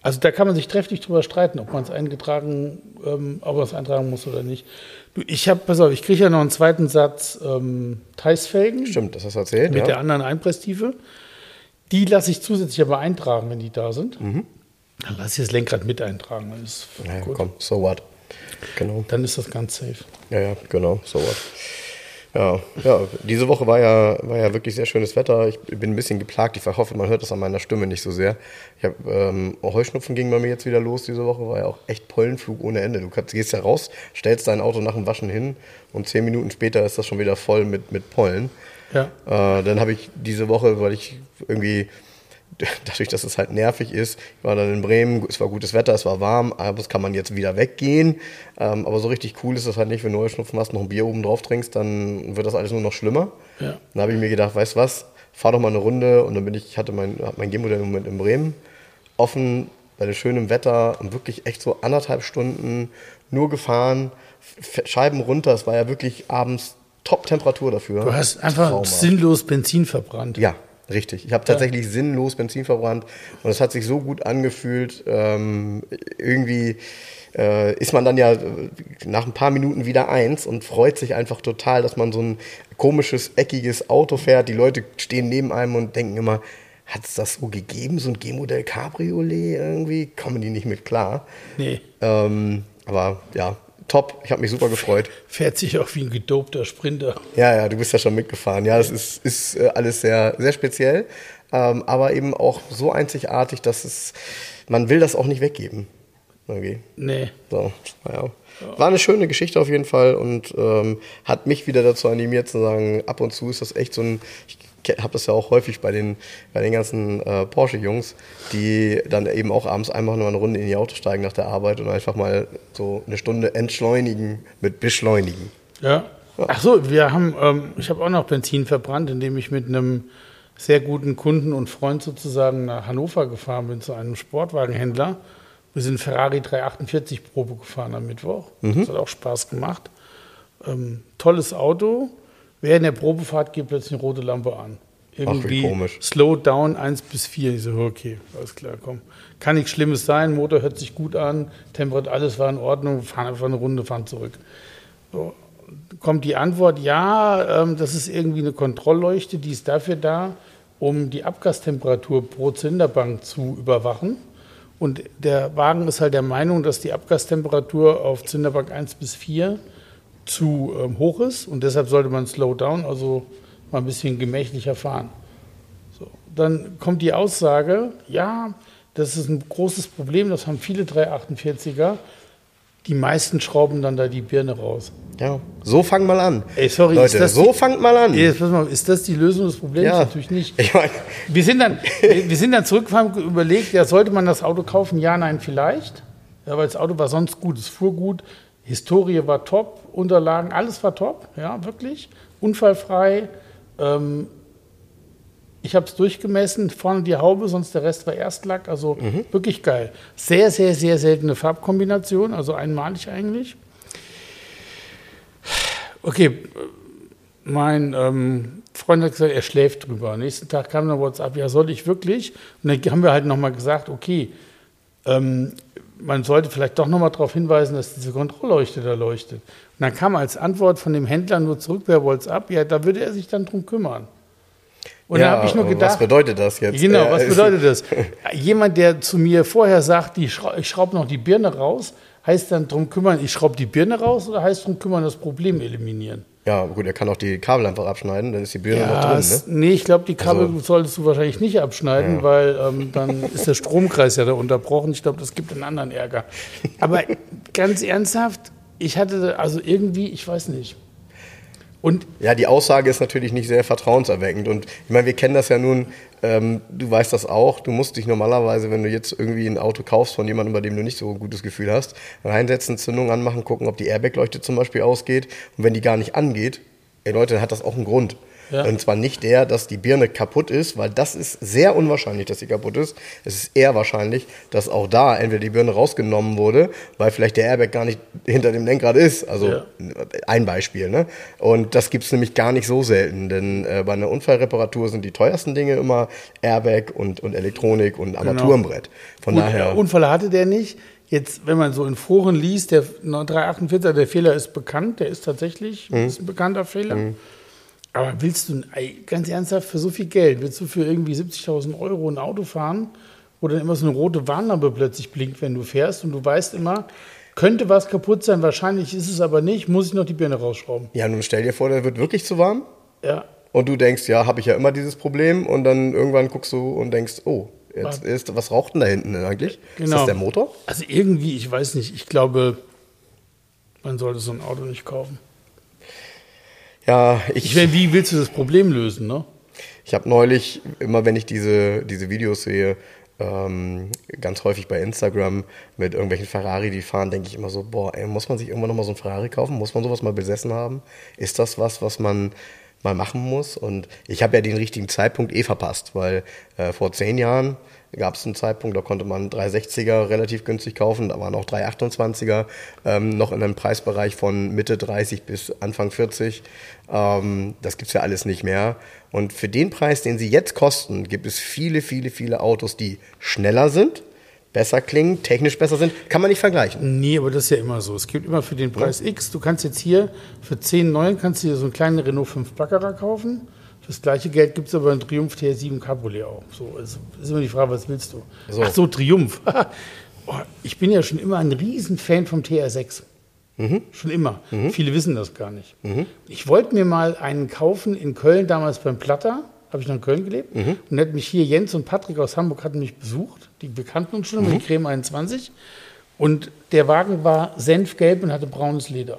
Also da kann man sich trefflich drüber streiten, ob man es eintragen muss oder nicht. Ich kriege ja noch einen zweiten Satz Teissfelgen. Stimmt, das hast du erzählt. Mit der anderen Einpresstiefe. Die lasse ich zusätzlich aber eintragen, wenn die da sind. Mhm. Dann lasse ich das Lenkrad mit eintragen. Dann ist gut. Komm, so what. Genau. Dann ist das ganz safe. Ja, genau, so what. Ja, diese Woche war ja wirklich sehr schönes Wetter. Ich bin ein bisschen geplagt. Ich hoffe, man hört das an meiner Stimme nicht so sehr. Ich habe Heuschnupfen ging bei mir jetzt wieder los diese Woche. War ja auch echt Pollenflug ohne Ende. Du gehst ja raus, stellst dein Auto nach dem Waschen hin und 10 Minuten später ist das schon wieder voll mit Pollen. Ja. Dann habe ich diese Woche, weil ich irgendwie dadurch, dass es halt nervig ist, ich war dann in Bremen, es war gutes Wetter, es war warm, aber es kann man jetzt wieder weggehen. Aber so richtig cool ist das halt nicht, wenn du Heuschnupfen hast, noch ein Bier oben drauf trinkst, dann wird das alles nur noch schlimmer. Ja. Dann habe ich mir gedacht, weißt du was, fahr doch mal eine Runde, und dann hatte mein G-Modell im Moment in Bremen offen, bei schönem Wetter, und wirklich echt so 1,5 Stunden nur gefahren, Scheiben runter, es war ja wirklich abends Top-Temperatur dafür. Du hast einfach sinnlos Benzin verbrannt. Ja. Richtig. Ich habe tatsächlich sinnlos Benzin verbrannt, und es hat sich so gut angefühlt. Irgendwie ist man dann ja nach ein paar Minuten wieder eins und freut sich einfach total, dass man so ein komisches, eckiges Auto fährt. Die Leute stehen neben einem und denken immer, hat es das so gegeben, so ein G-Modell Cabriolet irgendwie? Kommen die nicht mit klar? Nee. Aber ja, top. Ich habe mich super gefreut. Fährt sich auch wie ein gedopter Sprinter. Ja, du bist ja schon mitgefahren. Ja, das ist alles sehr, sehr speziell, aber eben auch so einzigartig, dass man will das auch nicht weggeben. Okay. Nee. So, ja. War eine schöne Geschichte auf jeden Fall, und hat mich wieder dazu animiert zu sagen, ab und zu ist das echt so ein... Ich habe das ja auch häufig bei den ganzen Porsche-Jungs, die dann eben auch abends einfach nur eine Runde in ihr Auto steigen nach der Arbeit und einfach mal so eine Stunde entschleunigen mit Beschleunigen. Ja. Ach so, ich habe auch noch Benzin verbrannt, indem ich mit einem sehr guten Kunden und Freund sozusagen nach Hannover gefahren bin zu einem Sportwagenhändler. Wir sind Ferrari 348 Probe gefahren am Mittwoch. Mhm. Das hat auch Spaß gemacht. Tolles Auto. Während der Probefahrt geht plötzlich eine rote Lampe an. Irgendwie komisch. Slow down 1 bis 4. Ich so, okay, alles klar, komm. Kann nichts Schlimmes sein, Motor hört sich gut an, Temperatur, alles war in Ordnung, wir fahren einfach eine Runde, fahren zurück. So, kommt die Antwort, das ist irgendwie eine Kontrollleuchte, die ist dafür da, um die Abgastemperatur pro Zylinderbank zu überwachen. Und der Wagen ist halt der Meinung, dass die Abgastemperatur auf Zylinderbank 1 bis 4 zu hoch ist, und deshalb sollte man slow down, also mal ein bisschen gemächlicher fahren. So. Dann kommt die Aussage, das ist ein großes Problem, das haben viele 348er, die meisten schrauben dann da die Birne raus. Ja, so fangt mal an. Ey, sorry, Leute, fangt mal an. Jetzt, pass mal, ist das die Lösung des Problems? Ja. Natürlich nicht. Ich mein, wir sind dann zurückgefahren und überlegt, sollte man das Auto kaufen? Ja, nein, vielleicht. Ja, weil das Auto war sonst gut, es fuhr gut. Historie war top, Unterlagen, alles war top, ja, wirklich, unfallfrei. Ich habe es durchgemessen, vorne die Haube, sonst der Rest war Erstlack, also wirklich geil. Sehr, sehr, sehr seltene Farbkombination, also einmalig eigentlich. Okay, mein Freund hat gesagt, er schläft drüber. Am nächsten Tag kam dann WhatsApp, soll ich wirklich? Und dann haben wir halt nochmal gesagt, okay, man sollte vielleicht doch nochmal darauf hinweisen, dass diese Kontrollleuchte da leuchtet. Und dann kam als Antwort von dem Händler nur zurück, wer wollt's ab? Ja, da würde er sich dann drum kümmern. Und da habe ich nur gedacht... Was bedeutet das jetzt? Genau, was bedeutet das? Jemand, der zu mir vorher sagt, ich schraube noch die Birne raus, heißt dann drum kümmern, ich schraube die Birne raus, oder heißt drum kümmern, das Problem eliminieren? Ja, gut, er kann auch die Kabel einfach abschneiden, dann ist die Birne noch drin, ne? Nee, ich glaube, die Kabel solltest du wahrscheinlich nicht abschneiden, weil dann ist der Stromkreis ja da unterbrochen. Ich glaube, das gibt einen anderen Ärger. Aber ganz ernsthaft, ich hatte ich weiß nicht. Und ja, die Aussage ist natürlich nicht sehr vertrauenserweckend. Und ich meine, wir kennen das ja nun, du weißt das auch, du musst dich normalerweise, wenn du jetzt irgendwie ein Auto kaufst von jemandem, bei dem du nicht so ein gutes Gefühl hast, reinsetzen, Zündung anmachen, gucken, ob die Airbag-Leuchte zum Beispiel ausgeht. Und wenn die gar nicht angeht, Leute, dann hat das auch einen Grund. Ja. Und zwar nicht der, dass die Birne kaputt ist, weil das ist sehr unwahrscheinlich, dass sie kaputt ist. Es ist eher wahrscheinlich, dass auch da entweder die Birne rausgenommen wurde, weil vielleicht der Airbag gar nicht hinter dem Lenkrad ist. Also ja. Ein Beispiel. Ne? Und das gibt es nämlich gar nicht so selten, denn bei einer Unfallreparatur sind die teuersten Dinge immer Airbag und Elektronik und Armaturenbrett. Von daher. Unfall hatte der nicht. Jetzt, wenn man so in Foren liest, der 348er, der Fehler ist bekannt, der ist tatsächlich ist ein bekannter Fehler. Mhm. Aber willst du, ganz ernsthaft, für so viel Geld, willst du für irgendwie 70.000 Euro ein Auto fahren, wo dann immer so eine rote Warnlampe plötzlich blinkt, wenn du fährst und du weißt immer, könnte was kaputt sein, wahrscheinlich ist es aber nicht, muss ich noch die Birne rausschrauben. Ja, nun stell dir vor, der wird wirklich zu warm. Ja. Und du denkst, ja, habe ich ja immer dieses Problem und dann irgendwann guckst du und denkst, oh. Jetzt ist, was raucht denn da hinten eigentlich? Genau. Ist das der Motor? Also irgendwie, ich weiß nicht, ich glaube, man sollte so ein Auto nicht kaufen. Ja, wie willst du das Problem lösen, ne? Ich habe neulich, immer wenn ich diese Videos sehe, ganz häufig bei Instagram mit irgendwelchen Ferrari, die fahren, denke ich immer so, muss man sich irgendwann nochmal so ein Ferrari kaufen? Muss man sowas mal besessen haben? Ist das was man mal machen muss. Und ich habe ja den richtigen Zeitpunkt verpasst, weil vor 10 Jahren gab es einen Zeitpunkt, da konnte man 360er relativ günstig kaufen, da waren auch 328er noch in einem Preisbereich von Mitte 30 bis Anfang 40. Das gibt's ja alles nicht mehr. Und für den Preis, den sie jetzt kosten, gibt es viele, viele, viele Autos, die schneller sind, besser klingen, technisch besser sind, kann man nicht vergleichen. Nee, aber das ist ja immer so. Es gibt immer für den Preis X, du kannst jetzt hier für 10 Neuen kannst du dir so einen kleinen Renault 5 Baccarat kaufen. Für das gleiche Geld gibt es aber einen Triumph TR7 Cabriolet auch. So, es ist immer die Frage, was willst du? So. Ach so, Triumph. Ich bin ja schon immer ein Riesenfan vom TR6. Mhm. Schon immer. Mhm. Viele wissen das gar nicht. Mhm. Ich wollte mir mal einen kaufen in Köln, damals beim Platter. Habe ich noch in Köln gelebt. Mhm. Und hat mich hier Jens und Patrick aus Hamburg hatten mich besucht. Die bekannten uns schon mit Creme 21. Und der Wagen war senfgelb und hatte braunes Leder.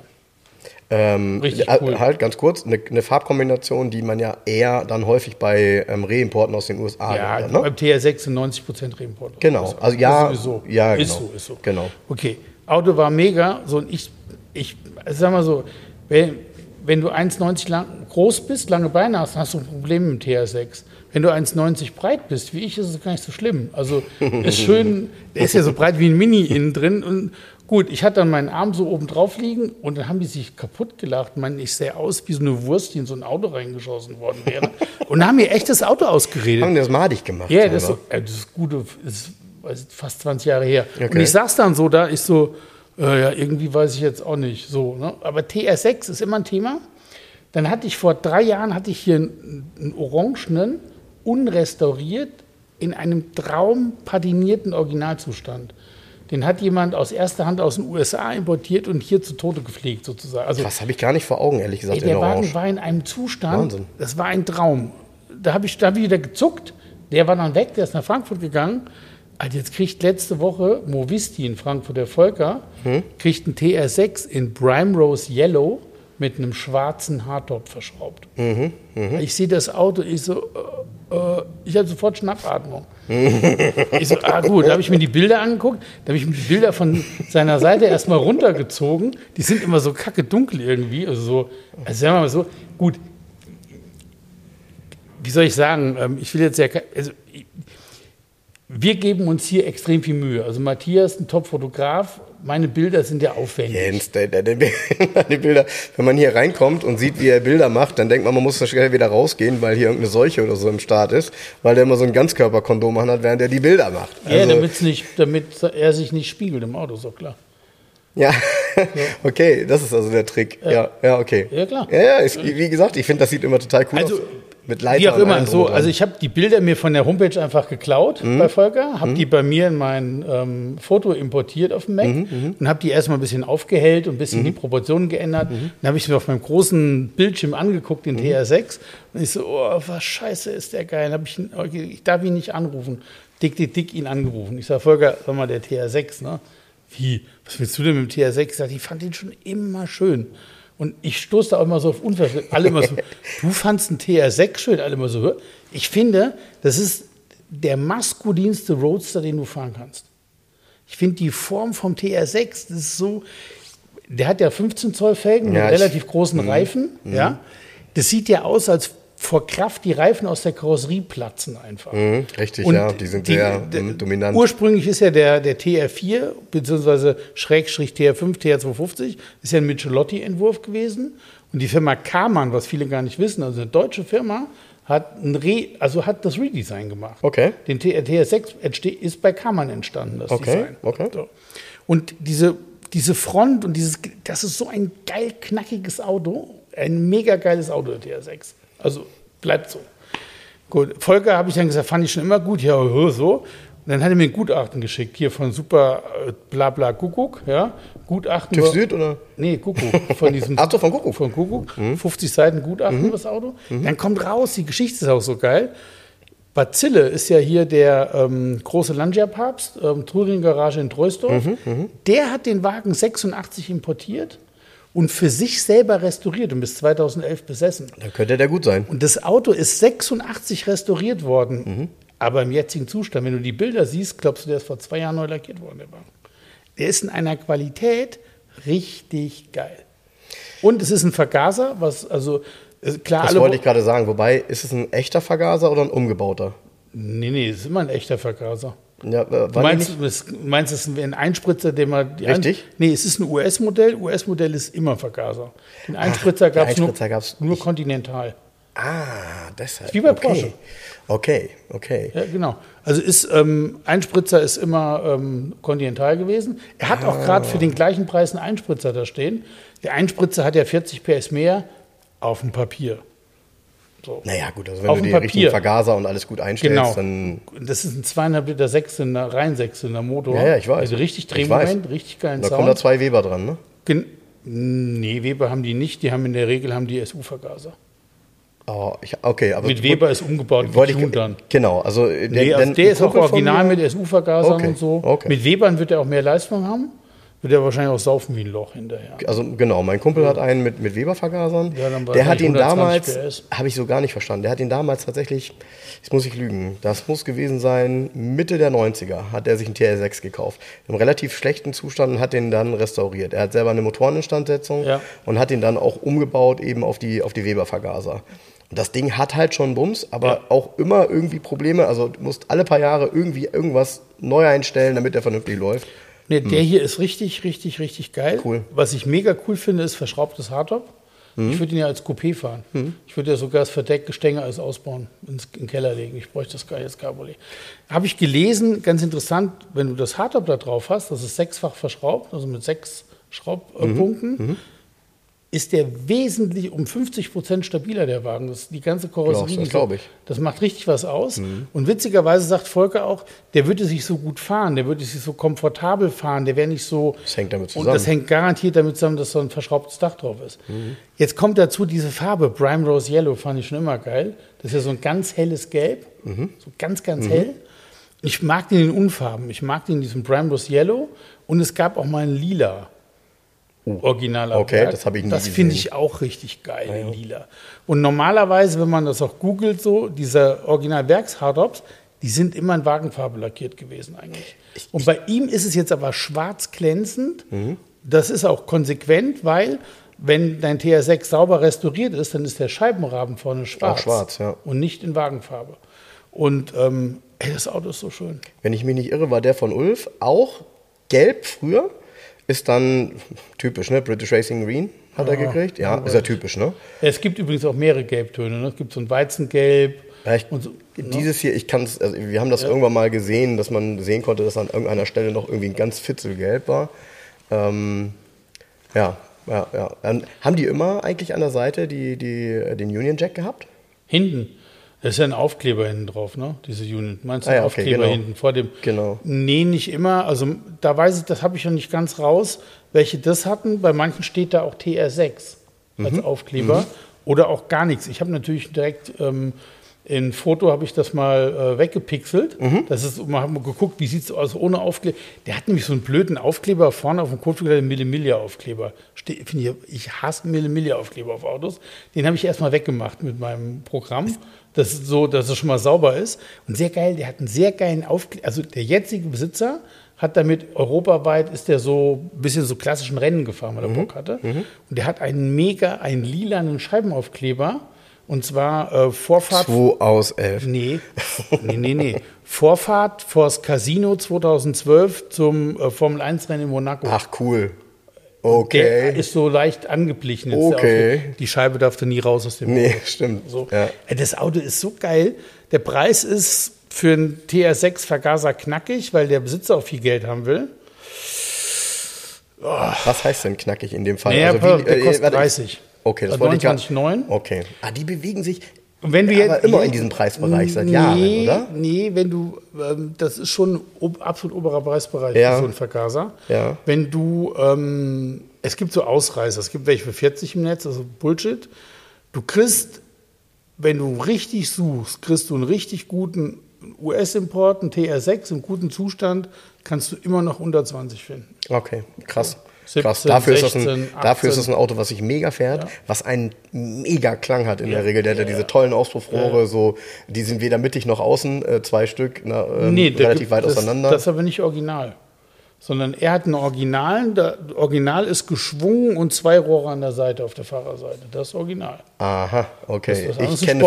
Richtig cool. Halt ganz kurz, eine Farbkombination, die man ja eher dann häufig bei Reimporten aus den USA hat. Ja, beim TR6 sind 90% Reimporte. Genau. Also ja, ist so. Ja, genau. Ist so. Genau. Okay, Auto war mega. So, und ich sag mal so, wenn du 1,90 groß bist, lange Beine hast, hast du ein Problem mit dem TR6. Wenn du 1,90 breit bist, wie ich, ist es gar nicht so schlimm. Also ist schön, der ist ja so breit wie ein Mini innen drin. Und gut, ich hatte dann meinen Arm so oben drauf liegen und dann haben die sich kaputt gelacht. Ich meine, ich sehe aus wie so eine Wurst, die in so ein Auto reingeschossen worden wäre. Und haben mir echt das Auto ausgeredet. Haben die das madig gemacht? Ja, das ist fast 20 Jahre her. Okay. Und ich saß dann so da, ich so... Ja, irgendwie weiß ich jetzt auch nicht. So, ne? Aber TR6 ist immer ein Thema. Dann hatte ich vor 3 Jahren hier einen orangenen, unrestauriert, in einem traumpatinierten Originalzustand. Den hat jemand aus erster Hand aus den USA importiert und hier zu Tode gepflegt sozusagen. Also, das habe ich gar nicht vor Augen, ehrlich gesagt. Der Wagen war in einem Zustand, Wahnsinn. Das war ein Traum. Da hab ich wieder gezuckt, der war dann weg, der ist nach Frankfurt gegangen. Also jetzt kriegt letzte Woche Movisti in Frankfurt, der Volker, kriegt einen TR6 in Prime Rose Yellow mit einem schwarzen Hardtop verschraubt. Mhm, ich sehe das Auto, ich so, ich habe sofort Schnappatmung. Ich so, gut, da habe ich mir die Bilder angeguckt, da habe ich mir die Bilder von seiner Seite erstmal runtergezogen. Die sind immer so kacke dunkel irgendwie, also sagen wir mal so, gut, wie soll ich sagen, ich will jetzt ja, wir geben uns hier extrem viel Mühe. Also Matthias, ein Top-Fotograf, meine Bilder sind ja aufwendig. Jens, die Bilder, wenn man hier reinkommt und sieht, wie er Bilder macht, dann denkt man, man muss schnell wieder rausgehen, weil hier irgendeine Seuche oder so im Start ist, weil der immer so ein Ganzkörperkondom anhat, während er die Bilder macht. Also ja, damit er sich nicht spiegelt im Auto, so klar. Ja, okay, das ist also der Trick. Ja, okay. Ja, klar. Ja, wie gesagt, ich finde, das sieht immer total cool aus. Mit Leiter, wie auch immer, so. Also ich habe die Bilder mir von der Homepage einfach geklaut bei Volker, habe die bei mir in mein Foto importiert auf dem Mac und habe die erstmal ein bisschen aufgehellt und ein bisschen die Proportionen geändert. Dann habe ich mir auf meinem großen Bildschirm angeguckt, den TR6. Und ich so, was scheiße ist der geil. Ich darf ihn nicht anrufen. Dick ihn angerufen. Ich sage, Volker, sag mal, der TR6, ne? Wie, was willst du denn mit dem TR6? Ich sage, ich fand den schon immer schön. Und ich stoße da auch immer so auf Unverständnis. Alle immer so, du fandst einen TR6 schön, alle immer so. Ich finde, das ist der maskulinste Roadster, den du fahren kannst. Ich finde die Form vom TR6, das ist so, der hat ja 15 Zoll Felgen mit relativ großen Reifen. Ja. Das sieht ja aus, als vor Kraft die Reifen aus der Karosserie platzen einfach. Mhm, richtig, und ja, die sind sehr dominant. Ursprünglich ist ja der TR4 bzw. Schrägstrich TR5, TR250, ist ja ein Michelotti-Entwurf gewesen. Und die Firma Karmann, was viele gar nicht wissen, also eine deutsche Firma, hat das Redesign gemacht. Okay. Den TR6 ist bei Karmann entstanden, das Design. Okay. So. Und diese Front und das ist so ein geil knackiges Auto, ein mega geiles Auto, der TR6. Also bleibt so. Gut. Volker habe ich dann gesagt, fand ich schon immer gut, ja, so. Und dann hat er mir ein Gutachten geschickt, hier von Super Blabla Kuckuck, ja, Gutachten. TÜV Süd oder? Nee, Kuckuck. Von diesem Auto von Kuckuck. Von Kuckuck, 50 Seiten Gutachten über das Auto. Dann kommt raus, die Geschichte ist auch so geil. Bazille ist ja hier der große Landjahr-Papst, Touring-Garage in Troisdorf. Der hat den Wagen 86 importiert und für sich selber restauriert und bis 2011 besessen. Dann könnte der gut sein. Und das Auto ist 86 restauriert worden. Aber im jetzigen Zustand, wenn du die Bilder siehst, glaubst du, der ist vor 2 Jahren neu lackiert worden, der Wagen. Der ist in einer Qualität richtig geil. Und es ist ein Vergaser, das wollte ich gerade sagen. Wobei, ist es ein echter Vergaser oder ein umgebauter? Nee, es ist immer ein echter Vergaser. Ja, meinst du, es ist ein Einspritzer, den man... Richtig? Nee, es ist ein US-Modell. US-Modell ist immer Vergaser. Den Einspritzer gab es nur kontinental. Ah, deshalb. Wie bei Porsche. Okay. Ja, genau. Also Einspritzer ist immer kontinental gewesen. Er hat auch gerade für den gleichen Preis einen Einspritzer da stehen. Der Einspritzer hat ja 40 PS mehr auf dem Papier. So. Naja, gut, also wenn du die richtigen Vergaser und alles gut einstellst, dann... Das ist ein 2,5 Liter Sechszylinder, Reihensechszylinder Motor. Ja, ich weiß. Also richtig Drehmoment, richtig geilen Sound. Da kommen da 2 Weber dran, ne? Nee, Weber haben die nicht. Die haben in der Regel SU-Vergaser. Oh, aber mit Weber ist umgebaut worden dann. Genau, also der ist auch original mit SU-Vergasern und so. Okay. Mit Webern wird er auch mehr Leistung haben. Wird er wahrscheinlich auch saufen wie ein Loch hinterher. Also genau, mein Kumpel hat einen mit Weber-Vergasern. Ja, der hat ihn damals, habe ich so gar nicht verstanden, der hat ihn damals tatsächlich, jetzt muss ich lügen, das muss gewesen sein, Mitte der 90er hat er sich einen TR6 gekauft. Im relativ schlechten Zustand und hat den dann restauriert. Er hat selber eine Motoreninstandsetzung und hat ihn dann auch umgebaut eben auf die Weber-Vergaser. Das Ding hat halt schon Bums, aber auch immer irgendwie Probleme. Also du musst alle paar Jahre irgendwie irgendwas neu einstellen, damit der vernünftig läuft. Nee, der hier ist richtig, richtig, richtig geil. Cool. Was ich mega cool finde, ist verschraubtes Hardtop. Ich würde ihn ja als Coupé fahren. Ich würde ja sogar das Verdeckgestänge alles ausbauen, in den Keller legen. Ich bräuchte das geile Cabriolet. Habe ich gelesen, ganz interessant, wenn du das Hardtop da drauf hast, das ist 6-fach verschraubt, also mit 6 Schraubpunkten, ist der wesentlich um 50% stabiler, der Wagen. Das ist die ganze Karosserie. Das glaube ich. Das macht richtig was aus. Und witzigerweise sagt Volker auch, der würde sich so gut fahren, der würde sich so komfortabel fahren, der wäre nicht so... Das hängt damit zusammen. Und das hängt garantiert damit zusammen, dass so ein verschraubtes Dach drauf ist. Jetzt kommt dazu diese Farbe, Prime Rose Yellow, fand ich schon immer geil. Das ist ja so ein ganz helles Gelb, so ganz, ganz hell. Ich mag den in Unfarben, ich mag den in diesem Prime Rose Yellow und es gab auch mal ein Lila. Originaler Werk. Das habe ich nie gesehen. Das finde ich auch richtig geil, den Lila. Und normalerweise, wenn man das auch googelt, so diese Original-Werks-Hardtops, die sind immer in Wagenfarbe lackiert gewesen eigentlich. Und bei ihm ist es jetzt aber schwarz glänzend. Das ist auch konsequent, weil wenn dein TR6 sauber restauriert ist, dann ist der Scheibenrahmen vorne schwarz. Auch schwarz, ja. Und nicht in Wagenfarbe. Und das Auto ist so schön. Wenn ich mich nicht irre, war der von Ulf auch gelb früher. Ist dann typisch, ne? British Racing Green hat er gekriegt. Ja, ist ja typisch, ne? Es gibt übrigens auch mehrere Gelbtöne, ne? Es gibt so ein Weizengelb. Ja, wir haben das irgendwann mal gesehen, dass man sehen konnte, dass an irgendeiner Stelle noch irgendwie ein ganz Fitzelgelb war. Haben die immer eigentlich an der Seite den Union Jack gehabt? Hinten. Das ist ja ein Aufkleber hinten drauf, ne? Diese Unit. Meinst du Aufkleber hinten vor dem? Genau. Nee, nicht immer. Also da weiß ich, das habe ich noch nicht ganz raus, welche das hatten. Bei manchen steht da auch TR6 als Aufkleber oder auch gar nichts. Ich habe natürlich direkt in Foto habe ich das mal weggepixelt. Das ist, man hat mal geguckt, wie sieht es aus ohne Aufkleber. Der hat nämlich so einen blöden Aufkleber vorne auf dem Kotflügel, den Millimillia-Aufkleber. Ich hasse Millimillia-Aufkleber auf Autos. Den habe ich erstmal weggemacht mit meinem Programm. Das ist so, dass es schon mal sauber ist. Und sehr geil, der hat einen sehr geilen Aufkleber. Also der jetzige Besitzer hat damit europaweit, ist der so ein bisschen so klassischen Rennen gefahren, weil er Bock hatte. Und der hat einen lilanen Scheibenaufkleber. Und zwar Vorfahrt. 2 aus 11. Nee. Vorfahrt vors Casino 2012 zum Formel-1-Rennen in Monaco. Ach, cool. Okay. Der ist so leicht angeglichen. Okay. Die Scheibe darf nie raus aus dem Auto. Nee, stimmt. So. Ja. Das Auto ist so geil. Der Preis ist für einen TR6-Vergaser knackig, weil der Besitzer auch viel Geld haben will. Oh. Was heißt denn knackig in dem Fall? Naja, also der kostet 30. Okay, das wollte ich gar nicht. Okay. Ah, die bewegen sich wenn du aber jetzt, immer in diesem Preisbereich seit Jahren, oder? Nee, wenn du, das ist schon absolut oberer Preisbereich für so einen Vergaser. Ja. Wenn du, es gibt so Ausreißer, es gibt welche für 40 im Netz, also Bullshit. Du kriegst, wenn du richtig suchst, kriegst du einen richtig guten US-Import, einen TR6 im guten Zustand, kannst du immer noch unter 20 finden. Okay, krass. 17, krass, dafür, 16, dafür ist das ein Auto, was sich mega fährt, was einen mega Klang hat in der Regel. Der hat diese tollen Auspuffrohre, so, die sind weder mittig noch außen, 2 Stück, relativ weit auseinander. Das ist aber nicht original, sondern er hat einen Originalen. Original ist geschwungen und 2 Rohre an der Seite, auf der Fahrerseite. Das ist Original. Aha, okay. Ich kenne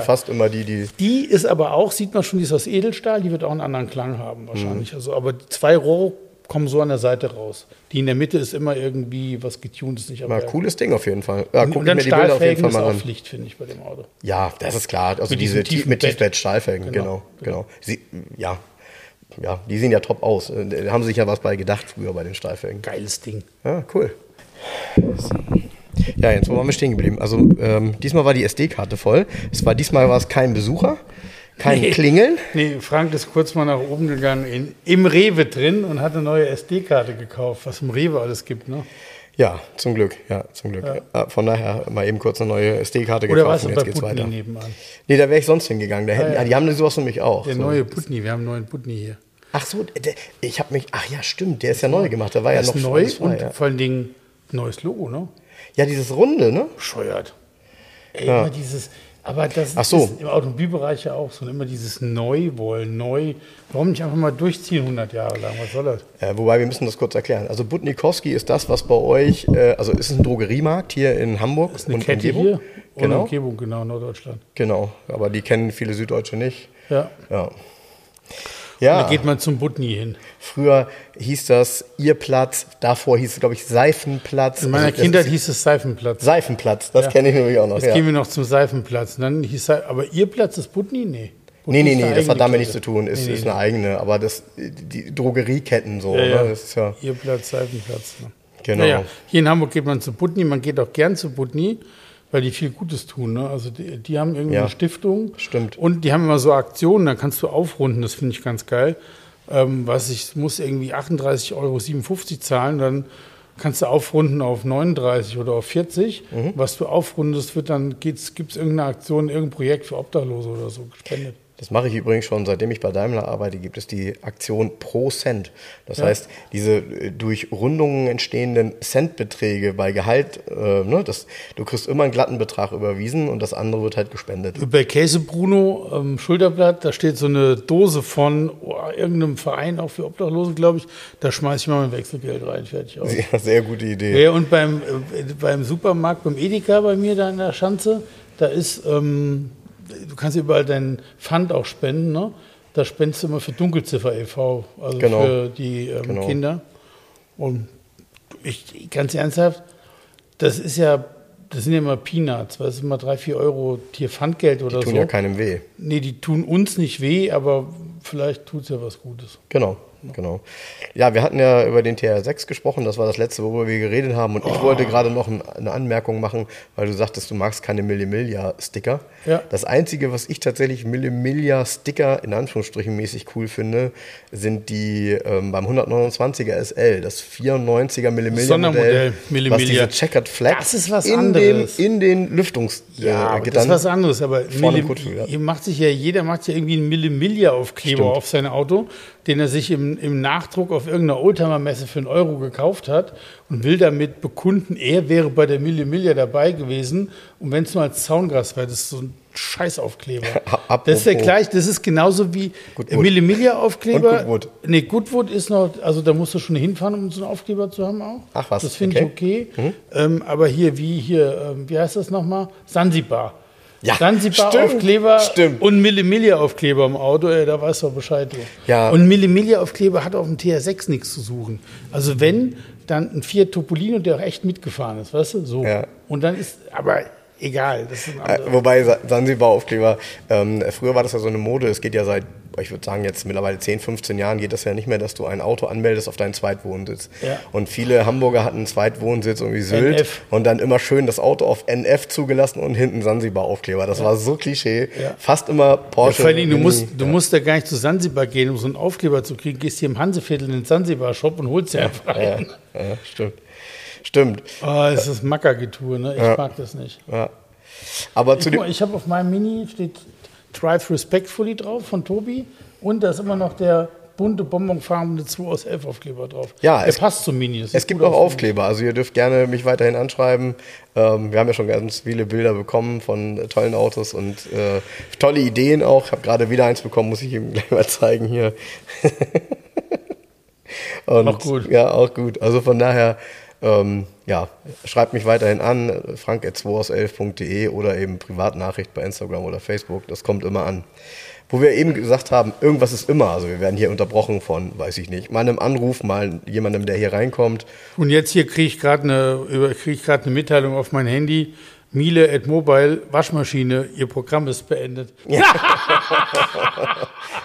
fast immer die, Die ist aber auch, sieht man schon, die ist aus Edelstahl, die wird auch einen anderen Klang haben wahrscheinlich. Also, aber die 2 Rohre kommen so an der Seite raus. Die in der Mitte ist immer irgendwie was getunt. Cooles Ding auf jeden Fall. Ja, guck mir die Bilder auf jeden Fall mal an. Ist auch Pflicht, finde ich, bei dem Auto. Ja, das ist klar. Also diese Tiefbett-Stahlfelgen, genau. Ja, die sehen ja top aus. Da haben sie sich ja was bei gedacht früher bei den Stahlfelgen. Geiles Ding. Ja, cool. Ja, jetzt waren wir stehen geblieben. Also diesmal war die SD-Karte voll. Diesmal war es kein Besucher. Kein Klingeln? Nee, Frank ist kurz mal nach oben gegangen, im Rewe drin und hat eine neue SD-Karte gekauft, was im Rewe alles gibt, ne? Ja, zum Glück. Ja. Von daher mal eben kurz eine neue SD-Karte gekauft und jetzt geht's Putney weiter. Nebenan. Nee, da wäre ich sonst hingegangen. Die haben sowas für mich auch. Neue Putney, wir haben einen neuen Putney hier. Ach so, stimmt, der ist ja neu gemacht, da war der ja noch neu und vor allen Dingen neues Logo, ne? Ja, dieses Runde, ne? Bescheuert. Immer dieses... Aber das ist im Automobilbereich ja auch so. Immer dieses Neu. Warum nicht einfach mal durchziehen 100 Jahre lang? Was soll das? Wobei, wir müssen das kurz erklären. Also Butnikowski ist das, was bei euch, ist ein Drogeriemarkt hier in Hamburg. Das ist eine Kette Umgebung. Hier und Umgebung, genau, Norddeutschland. Genau, aber die kennen viele Süddeutsche nicht. Ja. Da geht man zum Butni hin. Früher hieß das Ihr Platz, davor hieß es, glaube ich, Seifenplatz. In meiner Kindheit hieß es Seifenplatz. Seifenplatz, das kenne ich nämlich auch noch. Jetzt gehen wir noch zum Seifenplatz. Dann hieß aber Ihr Platz ist Butni? Nee. Nee, das hat damit nichts zu tun. Ist eine eigene, aber die Drogerieketten so. Ne? Das ist Ihr Platz, Seifenplatz. Ne? Genau. Ja. Hier in Hamburg geht man zu Butni, man geht auch gern zu Butni, weil die viel Gutes tun. Ne? Also die haben irgendwie eine Stiftung. Stimmt. Und die haben immer so Aktionen, da kannst du aufrunden, das finde ich ganz geil. Muss irgendwie 38,57 Euro zahlen, dann kannst du aufrunden auf 39 oder auf 40. Mhm. Was du aufrundest, gibt es irgendeine Aktion, irgendein Projekt für Obdachlose oder so gespendet. Das mache ich übrigens schon, seitdem ich bei Daimler arbeite, gibt es die Aktion pro Cent. Das heißt, diese durch Rundungen entstehenden Centbeträge bei Gehalt, du kriegst immer einen glatten Betrag überwiesen und das andere wird halt gespendet. Bei Käse Bruno am Schulterblatt, da steht so eine Dose von irgendeinem Verein, auch für Obdachlose, glaube ich. Da schmeiße ich mal mein Wechselgeld rein, fertig aus. Ja, sehr gute Idee. Ja, und beim Supermarkt, beim Edeka bei mir da in der Schanze, da ist... du kannst überall deinen Pfand auch spenden, ne? Da spendest du immer für Dunkelziffer e.V., also für die Kinder. Und ich ganz ernsthaft, das sind ja immer Peanuts, weil es immer 3-4 Euro Tierpfandgeld oder so. Die tun ja keinem weh. Nee, die tun uns nicht weh, aber vielleicht tut es ja was Gutes. Genau. Ja, wir hatten ja über den TR6 gesprochen, das war das letzte, worüber wir geredet haben. Und ich wollte gerade noch eine Anmerkung machen, weil du sagtest, du magst keine Milli-Milja-Sticker. Ja. Das Einzige, was ich tatsächlich Milli-Milja-Sticker in Anführungsstrichen mäßig cool finde, sind die beim 129er SL, das 94er Milli-Milja-Modell, was diese Checkered Flag in den Lüftungsgittern. Das ist was anderes, aber jeder macht sich ja irgendwie einen Milli-Milja-Aufkleber auf sein Auto, den er sich im Nachdruck auf irgendeiner Oldtimer-Messe für 1 Euro gekauft hat und will damit bekunden, er wäre bei der Milli Milja dabei gewesen. Und wenn es nur als Zaungast wäre, das ist so ein Scheißaufkleber. Das ist der gleiche, das ist genauso wie Millimillia-Aufkleber. Goodwood. Nee, Goodwood ist noch, also da musst du schon hinfahren, um so einen Aufkleber zu haben auch. Ach was, das finde ich okay. Mhm. Aber hier, wie heißt das nochmal? Sansibar. Ja, Sansibar-Aufkleber und Millimillia-Aufkleber im Auto, ey, da weißt du Bescheid. Ja. Und Millimillia-Aufkleber hat auf dem TR6 nichts zu suchen. Also wenn, dann ein Fiat Topolino, der auch echt mitgefahren ist, weißt du, so. Ja. Und dann ist, aber... Egal. Das ist ein wobei Sansibar-Aufkleber, früher war das ja so eine Mode, es geht ja seit, ich würde sagen jetzt mittlerweile 10, 15 Jahren geht das ja nicht mehr, dass du ein Auto anmeldest auf deinen Zweitwohnsitz. Ja. Und viele Hamburger hatten einen Zweitwohnsitz irgendwie Sylt NF. Und dann immer schön das Auto auf NF zugelassen und hinten Sansibar-Aufkleber. Das war so Klischee. Ja. Fast immer Porsche. Ja, vor allem, du musst ja gar nicht zu Sansibar gehen, um so einen Aufkleber zu kriegen. Gehst hier im Hanseviertel in den Sansibar-Shop und holst dir einfach einen. Ja, stimmt. Stimmt. Oh, es ist Mackergetue, ne? Ich mag das nicht. Ja. Aber ich habe auf meinem Mini steht Drive Respectfully drauf von Tobi und da ist immer noch der bunte bonbonfarbene 2 aus 11 Aufkleber drauf. Ja, der passt zum Mini. Es gibt auch Aufkleber, also ihr dürft gerne mich weiterhin anschreiben. Wir haben ja schon ganz viele Bilder bekommen von tollen Autos und tolle Ideen auch. Ich habe gerade wieder eins bekommen, muss ich ihm gleich mal zeigen hier. Und, auch gut. Ja, auch gut. Also von daher... schreibt mich weiterhin an, frank@2aus11.de oder eben Privatnachricht bei Instagram oder Facebook, das kommt immer an. Wo wir eben gesagt haben, irgendwas ist immer, also wir werden hier unterbrochen von, weiß ich nicht, mal einem Anruf, mal jemandem, der hier reinkommt. Und jetzt hier kriege ich gerade eine Mitteilung auf mein Handy, Miele@mobile, Waschmaschine, ihr Programm ist beendet. Ja.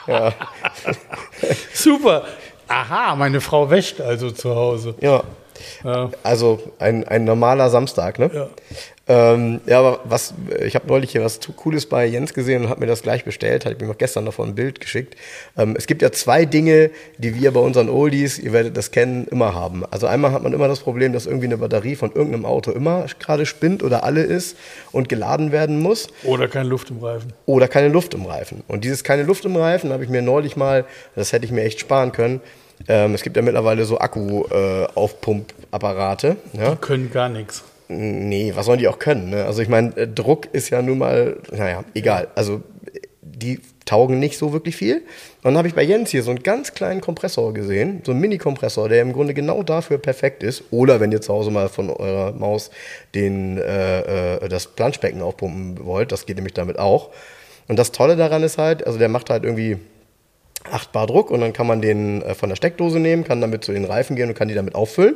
Ja. Super, aha, meine Frau wäscht also zu Hause. Ja. Ja. Also ein normaler Samstag, ne? Ja. Aber ich habe neulich hier was Cooles bei Jens gesehen und habe mir das gleich bestellt, hat mir noch gestern davon ein Bild geschickt. Es gibt ja 2 Dinge, die wir bei unseren Oldies, ihr werdet das kennen, immer haben. Also einmal hat man immer das Problem, dass irgendwie eine Batterie von irgendeinem Auto immer gerade spinnt oder alle ist und geladen werden muss. Oder keine Luft im Reifen. Oder keine Luft im Reifen. Und dieses keine Luft im Reifen habe ich mir neulich mal, das hätte ich mir echt sparen können, es gibt ja mittlerweile so Akku-Aufpumpapparate. Ja? Die können gar nichts. Nee, was sollen die auch können? Ne? Also ich meine, Druck ist ja nun mal, naja, egal. Also die taugen nicht so wirklich viel. Und dann habe ich bei Jens hier so einen ganz kleinen Kompressor gesehen, so einen Mini-Kompressor, der im Grunde genau dafür perfekt ist. Oder wenn ihr zu Hause mal von eurer Maus das Planschbecken aufpumpen wollt, das geht nämlich damit auch. Und das Tolle daran ist halt, also der macht halt irgendwie 8 Bar Druck und dann kann man den von der Steckdose nehmen, kann damit zu den Reifen gehen und kann die damit auffüllen.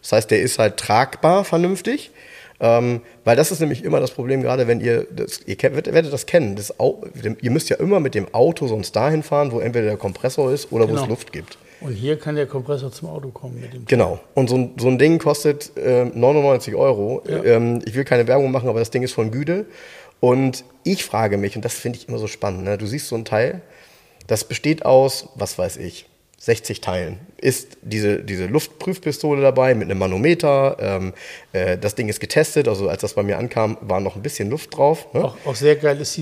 Das heißt, der ist halt tragbar, vernünftig. Weil das ist nämlich immer das Problem, gerade wenn ihr werdet das kennen, ihr müsst ja immer mit dem Auto sonst dahin fahren, wo entweder der Kompressor ist oder genau, wo es Luft gibt. Und hier kann der Kompressor zum Auto kommen. Mit dem genau. Und so ein Ding kostet 99 €. Ja. Ich will keine Werbung machen, aber das Ding ist von Güde. Und ich frage mich, und das finde ich immer so spannend, ne? Du siehst so ein Teil, das besteht aus, was weiß ich, 60 Teilen. Ist diese Luftprüfpistole dabei mit einem Manometer. Das Ding ist getestet. Also als das bei mir ankam, war noch ein bisschen Luft drauf. Ne? Auch sehr geil ist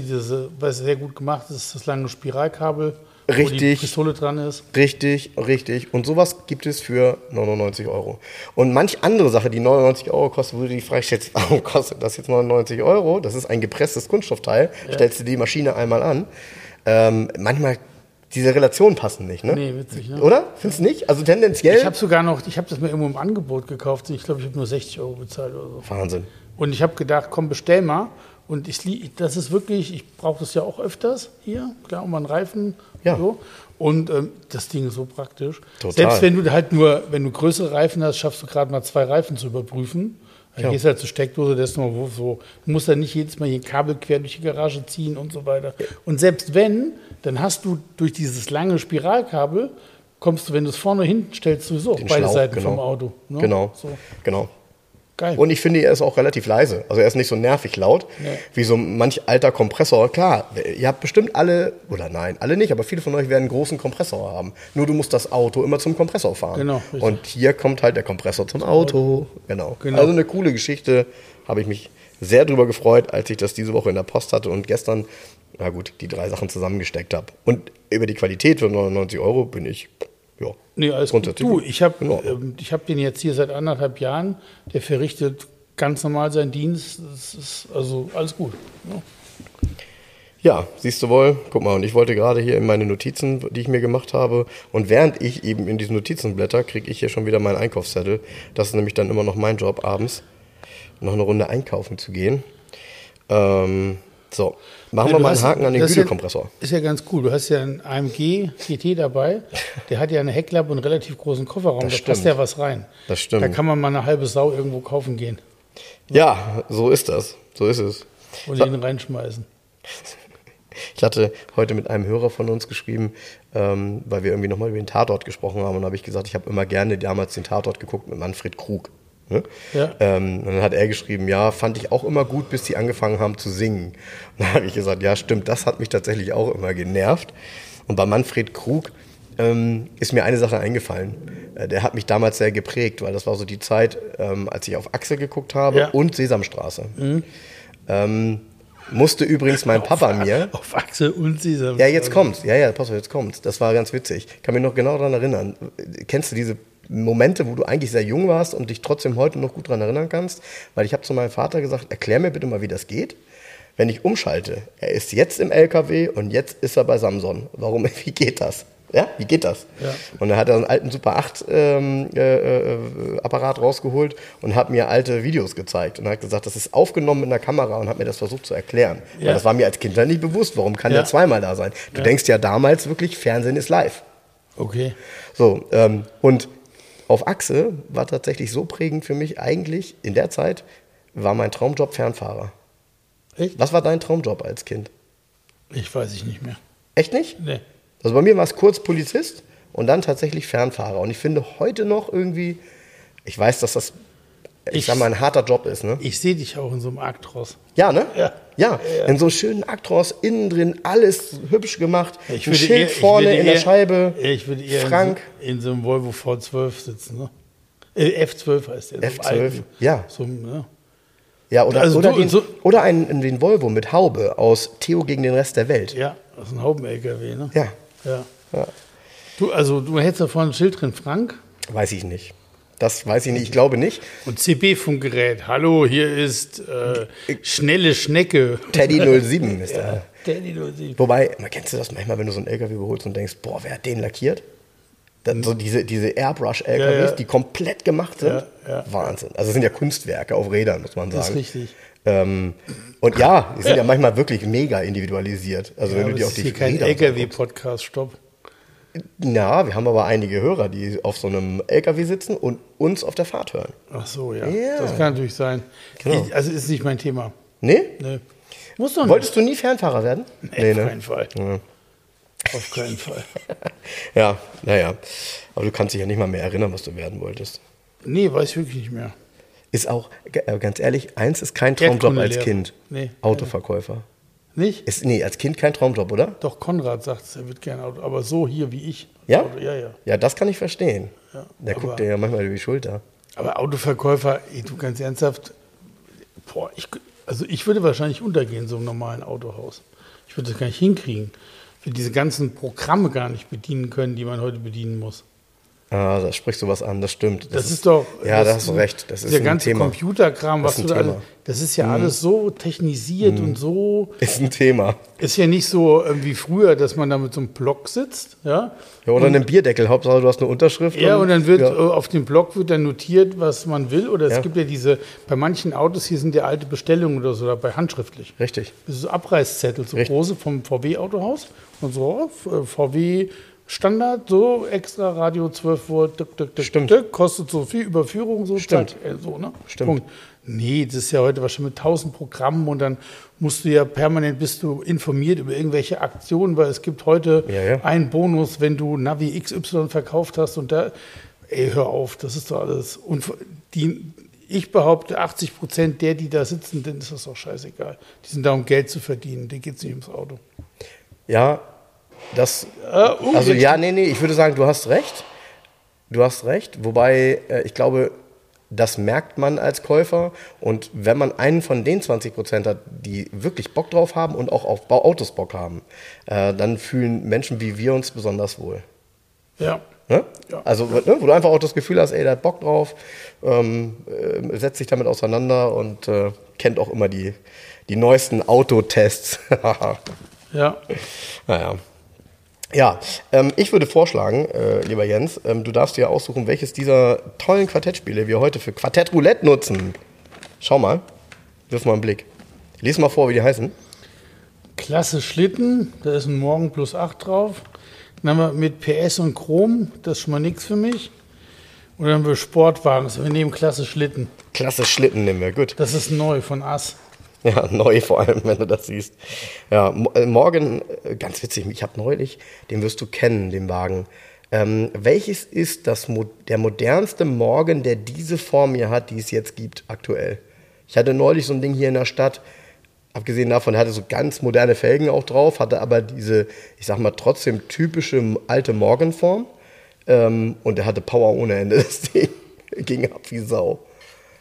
was sehr gut gemacht ist, das lange Spiralkabel, richtig, wo die Pistole dran ist. Richtig, richtig. Und sowas gibt es für 99 €. Und manch andere Sache, die 99 € kostet, würde ich fragen, warum kostet das jetzt 99 €? Das ist ein gepresstes Kunststoffteil. Ja. Stellst du die Maschine einmal an. Manchmal diese Relationen passen nicht, ne? Nee, witzig, ne? Oder? Findest du nicht? Also tendenziell... Ich habe das mir irgendwo im Angebot gekauft. Ich glaube, ich habe nur 60 € bezahlt oder so. Wahnsinn. Und ich habe gedacht, komm, bestell mal. Und das ist wirklich, ich brauche das ja auch öfters hier. Klar, um einen Reifen und so. Und das Ding ist so praktisch. Total. Selbst wenn du wenn du größere Reifen hast, schaffst du gerade mal 2 Reifen zu überprüfen. Dann gehst du halt zur Steckdose, das ist noch so. Du musst dann nicht jedes Mal hier Kabel quer durch die Garage ziehen und so weiter. Und selbst wenn, dann hast du durch dieses lange Spiralkabel, kommst du, wenn du es vorne hinten stellst, sowieso auf beide Seiten vom Auto. Ne? Genau, so. Genau. Geil. Und ich finde, er ist auch relativ leise. Also er ist nicht so nervig laut wie so manch alter Kompressor. Klar, ihr habt bestimmt alle, oder nein, alle nicht, aber viele von euch werden einen großen Kompressor haben. Nur du musst das Auto immer zum Kompressor fahren. Genau, und hier kommt halt der Kompressor zum Auto. Genau. Also eine coole Geschichte. Habe ich mich sehr drüber gefreut, als ich das diese Woche in der Post hatte und gestern, na gut, die 3 Sachen zusammengesteckt habe. Und über die Qualität für 99 € bin ich... Ja. Nee, alles gut. Du, ich hab den jetzt hier seit anderthalb Jahren, der verrichtet ganz normal seinen Dienst, das ist also alles gut. Ja. Ja, siehst du wohl, guck mal, und ich wollte gerade hier in meine Notizen, die ich mir gemacht habe, und während ich eben in diesen Notizen blätter, kriege ich hier schon wieder meinen Einkaufszettel. Das ist nämlich dann immer noch mein Job, abends noch eine Runde einkaufen zu gehen. So, machen wir mal einen Haken an den Gütekompressor. Ist ja ganz cool, du hast ja einen AMG GT dabei, der hat ja eine Heckklappe und einen relativ großen Kofferraum, da passt ja was rein. Das stimmt. Da kann man mal eine halbe Sau irgendwo kaufen gehen. Ja, so ist das, so ist es. Und den reinschmeißen. Ich hatte heute mit einem Hörer von uns geschrieben, weil wir irgendwie nochmal über den Tatort gesprochen haben. Und da habe ich gesagt, ich habe immer gerne damals den Tatort geguckt mit Manfred Krug. Ne? Ja. Und dann hat er geschrieben, ja, fand ich auch immer gut, bis die angefangen haben zu singen. Und dann habe ich gesagt, ja stimmt, das hat mich tatsächlich auch immer genervt. Und bei Manfred Krug ist mir eine Sache eingefallen. Der hat mich damals sehr geprägt, weil das war so die Zeit, als ich auf Achse geguckt habe und Sesamstraße. Mhm. Musste übrigens mein Papa mir... Auf Achse und Sesamstraße. Ja, jetzt kommt's. Ja, pass auf, jetzt kommt's. Das war ganz witzig. Ich kann mich noch genau daran erinnern. Kennst du diese Momente, wo du eigentlich sehr jung warst und dich trotzdem heute noch gut daran erinnern kannst? Weil ich habe zu meinem Vater gesagt, erklär mir bitte mal, wie das geht, wenn ich umschalte. Er ist jetzt im LKW und jetzt ist er bei Samson. Warum? Wie geht das? Ja, wie geht das? Ja. Und dann hat er einen alten Super-8 Apparat rausgeholt und hat mir alte Videos gezeigt und hat gesagt, das ist aufgenommen mit einer Kamera, und hat mir das versucht zu erklären. Ja. Weil das war mir als Kind dann nicht bewusst, warum kann der zweimal da sein? Du denkst ja damals wirklich, Fernsehen ist live. Okay. So, und auf Achse war tatsächlich so prägend für mich, eigentlich in der Zeit war mein Traumjob Fernfahrer. Echt? Was war dein Traumjob als Kind? Ich weiß es nicht mehr. Echt nicht? Nee. Also bei mir war es kurz Polizist und dann tatsächlich Fernfahrer. Und ich finde heute noch irgendwie, ich weiß, dass das, ich sag mal, ein harter Job ist. Ne? Ich sehe dich auch in so einem Actros. Ja, ne? Ja. In so einem schönen Actros, innen drin, alles hübsch gemacht. Ich ein Schild vorne in der Scheibe. Ich würde eher Frank. In so einem Volvo V12 sitzen. Ne? F12 heißt der. F12, alten, ja. So einem, ne? Ja, oder den Volvo mit Haube aus Theo gegen den Rest der Welt. Ja, das ist ein Hauben-LKW, ne? Ja. Du hättest da vorne ein Schild drin, Frank? Weiß ich nicht. Das weiß ich nicht, ich glaube nicht. Und CB-Funkgerät, hallo, hier ist schnelle Schnecke. Teddy 07 ist der. Teddy 07. Wobei, kennst du das manchmal, wenn du so einen LKW überholst und denkst, boah, wer hat den lackiert? Dann so diese Airbrush-LKWs, die komplett gemacht sind. Ja. Wahnsinn. Also das sind ja Kunstwerke auf Rädern, muss man sagen. Das ist richtig. Und ja, die sind ja manchmal wirklich mega individualisiert. Also wenn du dir auch die Räder... Das ist kein LKW-Podcast, stopp. Na, wir haben aber einige Hörer, die auf so einem LKW sitzen und uns auf der Fahrt hören. Ach so, ja. Das kann natürlich sein. Genau. Also ist nicht mein Thema. Nee? Muss doch nicht. Wolltest du nie Fernfahrer werden? Nee, auf keinen Fall. Ja. Auf keinen Fall. Ja, naja. Aber du kannst dich ja nicht mal mehr erinnern, was du werden wolltest. Nee, weiß ich wirklich nicht mehr. Ist auch, ganz ehrlich, eins ist kein Traumjob als Kind. Nee, Autoverkäufer. Nicht? Nee, als Kind kein Traumjob, oder? Doch, Konrad sagt es, er wird gerne Auto. Aber so hier wie ich. Ja? Auto, ja. Ja, das kann ich verstehen. Ja, der guckt dir ja manchmal über die Schulter. Aber Autoverkäufer, du ganz ernsthaft, ich würde wahrscheinlich untergehen in so einem normalen Autohaus. Ich würde das gar nicht hinkriegen. Ich würde diese ganzen Programme gar nicht bedienen können, die man heute bedienen muss. Ah, da sprichst du was an, das stimmt. Das ist doch... Ja, da hast du recht. Das ist ein ganze Thema. Computerkram, was du da... Das ist ja alles so technisiert und so... Ist ein Thema. Ist ja nicht so wie früher, dass man da mit so einem Block sitzt. Ja oder einem Bierdeckel. Hauptsache, du hast eine Unterschrift. Ja, und dann wird auf dem Block wird dann notiert, was man will. Oder es gibt ja diese... Bei manchen Autos hier sind ja alte Bestellungen oder so dabei, handschriftlich. Richtig. Das ist so Abreißzettel, so große vom VW-Autohaus. Und so, VW... Standard, so extra Radio 12 Uhr, kostet so viel, Überführung, so stark. So, ne? Stimmt. Punkt. Nee, das ist ja heute wahrscheinlich mit 1000 Programmen und dann musst du ja permanent, bist du informiert über irgendwelche Aktionen, weil es gibt heute einen Bonus, wenn du Navi XY verkauft hast und da, hör auf, das ist doch alles. Und ich behaupte, 80% die da sitzen, denen ist das doch scheißegal. Die sind da, um Geld zu verdienen, denen geht es nicht ums Auto. Ja, das, also ja, nee, ich würde sagen, du hast recht, wobei ich glaube, das merkt man als Käufer, und wenn man einen von den 20% hat, die wirklich Bock drauf haben und auch auf Autos Bock haben, dann fühlen Menschen wie wir uns besonders wohl. Ja. Ne? Ja. Also ne, wo du einfach auch das Gefühl hast, der hat Bock drauf, setzt sich damit auseinander und kennt auch immer die neuesten Autotests. Ja. Naja. Ja, ich würde vorschlagen, lieber Jens, du darfst dir aussuchen, welches dieser tollen Quartettspiele wir heute für Quartett Roulette nutzen. Schau mal, wirf mal einen Blick. Lies mal vor, wie die heißen. Klasse Schlitten, da ist ein Morgen plus 8 drauf. Dann haben wir mit PS und Chrom, das ist schon mal nichts für mich. Und dann haben wir Sportwagen, also wir nehmen Klasse Schlitten. Klasse Schlitten nehmen wir, gut. Das ist neu von Ass. Ja, neu vor allem, wenn du das siehst. Ja, morgen, ganz witzig, ich habe neulich, den wirst du kennen, den Wagen. Welches ist das der modernste Morgen, der diese Form hier hat, die es jetzt gibt aktuell? Ich hatte neulich so ein Ding hier in der Stadt, abgesehen davon, er hatte so ganz moderne Felgen auch drauf, hatte aber diese, ich sag mal, trotzdem typische alte Morgenform. Und er hatte Power ohne Ende, das Ding ging ab wie Sau.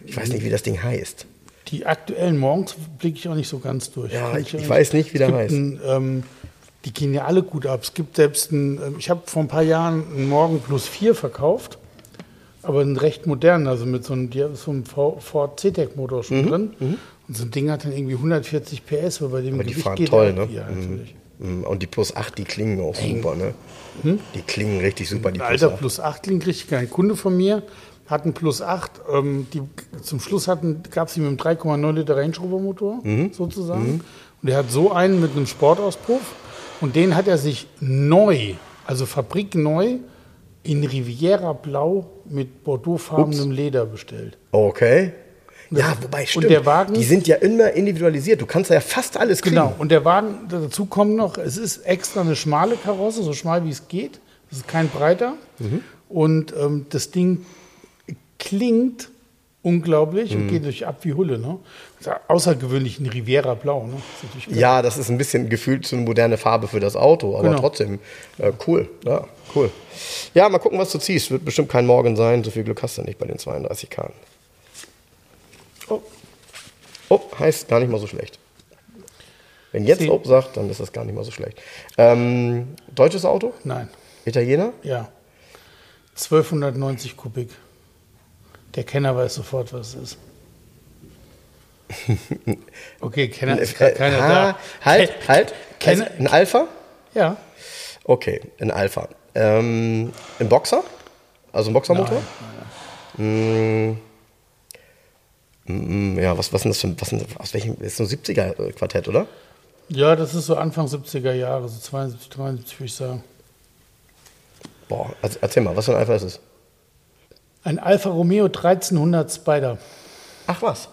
Ich weiß nicht, wie das Ding heißt. Die aktuellen Morgens blicke ich auch nicht so ganz durch. Ja, ich weiß nicht, wie der heißt. Die gehen ja alle gut ab. Es gibt selbst ich habe vor ein paar Jahren einen Morgen plus 4 verkauft, aber einen recht modernen, also mit so einem Ford C-Tech-Motor schon drin. Mhm. Und so ein Ding hat dann irgendwie 140 PS, weil bei dem aber Gewicht die fahren geht toll, ne? Hier eigentlich. Und die Plus 8, die klingen auch super, ne? Mhm. Die klingen richtig super, die Plus 8. Alter, Plus 8 klingt richtig geil. Ein Kunde von mir hatten Plus 8, die zum Schluss gab es die mit einem 3,9 Liter Range Rover Motor, sozusagen. Mhm. Und er hat so einen mit einem Sportauspuff. Und den hat er sich neu, also fabrikneu, in Riviera Blau mit bordeauxfarbenem Leder bestellt. Okay. Ja, wobei, stimmt. Und der Wagen, die sind ja immer individualisiert. Du kannst ja fast alles kriegen. Genau. Und der Wagen, dazu kommt noch, es ist extra eine schmale Karosse, so schmal wie es geht. Es ist kein breiter. Mhm. Und das Ding klingt unglaublich und geht durch ab wie Hulle. Ne? Außergewöhnlich ein Riviera Blau. Ne? Das ja, das ist ein bisschen gefühlt so eine moderne Farbe für das Auto, aber trotzdem cool. Ja, cool. Ja, mal gucken, was du ziehst. Wird bestimmt kein Morgen sein. So viel Glück hast du nicht bei den 32 Karten. Oh, heißt gar nicht mal so schlecht. Wenn jetzt Ob sagt, dann ist das gar nicht mal so schlecht. Deutsches Auto? Nein. Italiener? Ja. 1290 Kubik. Der Kenner weiß sofort, was es ist. Okay, Kenner ist gerade keiner da. Halt. Ein Alpha? Ja. Okay, ein Alpha. Ein Boxer? Also ein Boxermotor? Nein. Ja, was ist das für ein, aus welchem, ist so ein 70er-Quartett, oder? Ja, das ist so Anfang 70er Jahre, so 72, 73 würde ich sagen. Boah, erzähl mal, was für ein Alpha ist es? Ein Alfa Romeo 1300 Spider. Ach was?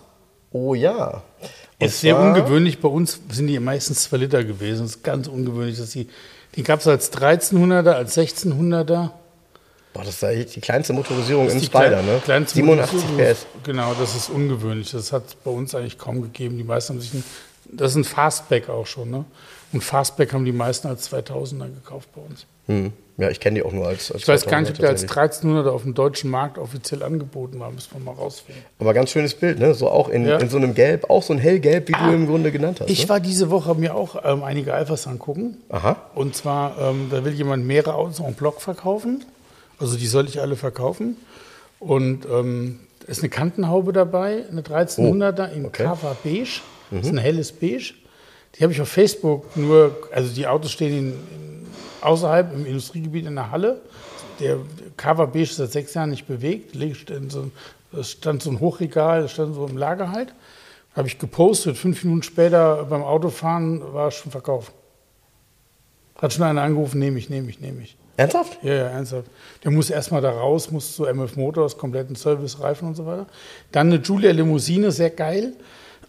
Oh ja. Ist sehr ungewöhnlich, bei uns sind die meistens 2 Liter gewesen, ist ganz ungewöhnlich, dass die gab es als 1300er, als 1600er. Boah, das ist eigentlich die kleinste Motorisierung im Spider, ne? 87 PS. Genau, das ist ungewöhnlich. Das hat es bei uns eigentlich kaum gegeben. Die meisten haben sich das ist ein Fastback auch schon, ne? Und Fastback haben die meisten als 2000er gekauft bei uns. Hm. Ja, ich kenne die auch nur als ich weiß gar nicht, ob der als 1300er auf dem deutschen Markt offiziell angeboten war. Müssen wir mal rausfinden. Aber ganz schönes Bild, ne? So auch in so einem Gelb, auch so ein Hellgelb, wie du im Grunde genannt hast. Ich war diese Woche mir auch einige Alphas angucken. Aha. Und zwar, da will jemand mehrere Autos en bloc verkaufen. Also die soll ich alle verkaufen. Und ist eine Kantenhaube dabei, eine 1300er in Kava Beige. Das ist ein helles Beige. Die habe ich auf Facebook nur, also die Autos stehen außerhalb im Industriegebiet in der Halle. Der Kava Beige ist seit 6 Jahren nicht bewegt. Es stand so ein Hochregal, es stand so im Lager halt. Habe ich gepostet, 5 Minuten später beim Autofahren war es schon verkauft. Hat schon einer angerufen, nehme ich. Ernsthaft? Ja, ernsthaft. Der muss erstmal da raus, muss zu MF Motors, kompletten Service, Reifen und so weiter. Dann eine Giulia Limousine, sehr geil.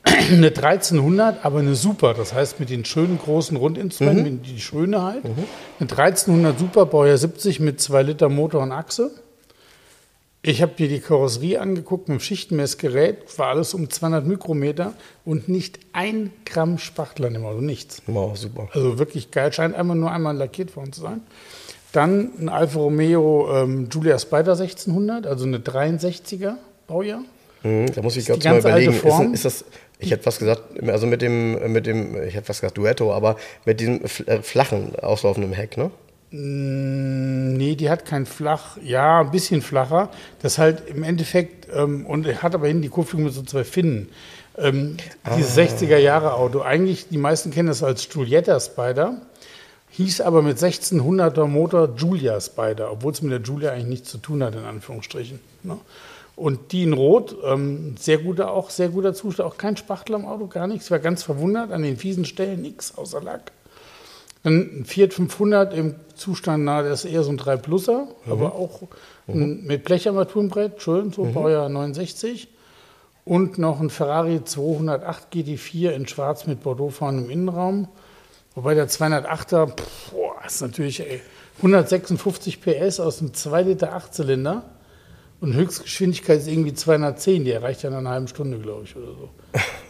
Eine 1300, aber eine Super. Das heißt, mit den schönen großen Rundinstrumenten, die schöne halt. Mhm. Eine 1300 Super, Baujahr 70 mit 2 Liter Motor und Achse. Ich habe mir die Karosserie angeguckt mit dem Schichtenmessgerät. War alles um 200 Mikrometer und nicht 1 Gramm Spachtel an dem Auto, nichts. Wow, super. Also wirklich geil. Scheint nur einmal lackiert worden zu sein. Dann ein Alfa Romeo Giulia Spider 1600, also eine 63er Baujahr. Da muss ich gerade mal überlegen, ist das, ich hätte was gesagt, also mit dem ich hätte was gesagt Duetto, aber mit diesem flachen, auslaufenden Heck, ne? Nee, die hat kein Flach, ja, ein bisschen flacher. Das halt im Endeffekt, und hat aber hinten die Kupplung mit so 2 Finnen. Dieses 60er-Jahre-Auto. Eigentlich, die meisten kennen es als Giulietta Spider, hieß aber mit 1600er Motor Giulia Spider, obwohl es mit der Giulia eigentlich nichts zu tun hat, in Anführungsstrichen. Ne? Und die in Rot, sehr guter Zustand, auch kein Spachtel am Auto, gar nichts. Ich war ganz verwundert, an den fiesen Stellen nichts außer Lack. Dann ein Fiat 500 im Zustand nahe, das ist eher so ein 3-Pluser, aber auch mit Blecharmaturenbrett, schön, so Baujahr 69. Und noch ein Ferrari 208 GT4 in Schwarz mit Bordeaux-Fahnen im Innenraum. Wobei der 208er, ist natürlich 156 PS aus einem 2 Liter 8-Zylinder. Und Höchstgeschwindigkeit ist irgendwie 210, die erreicht ja in einer halben Stunde, glaube ich, oder so.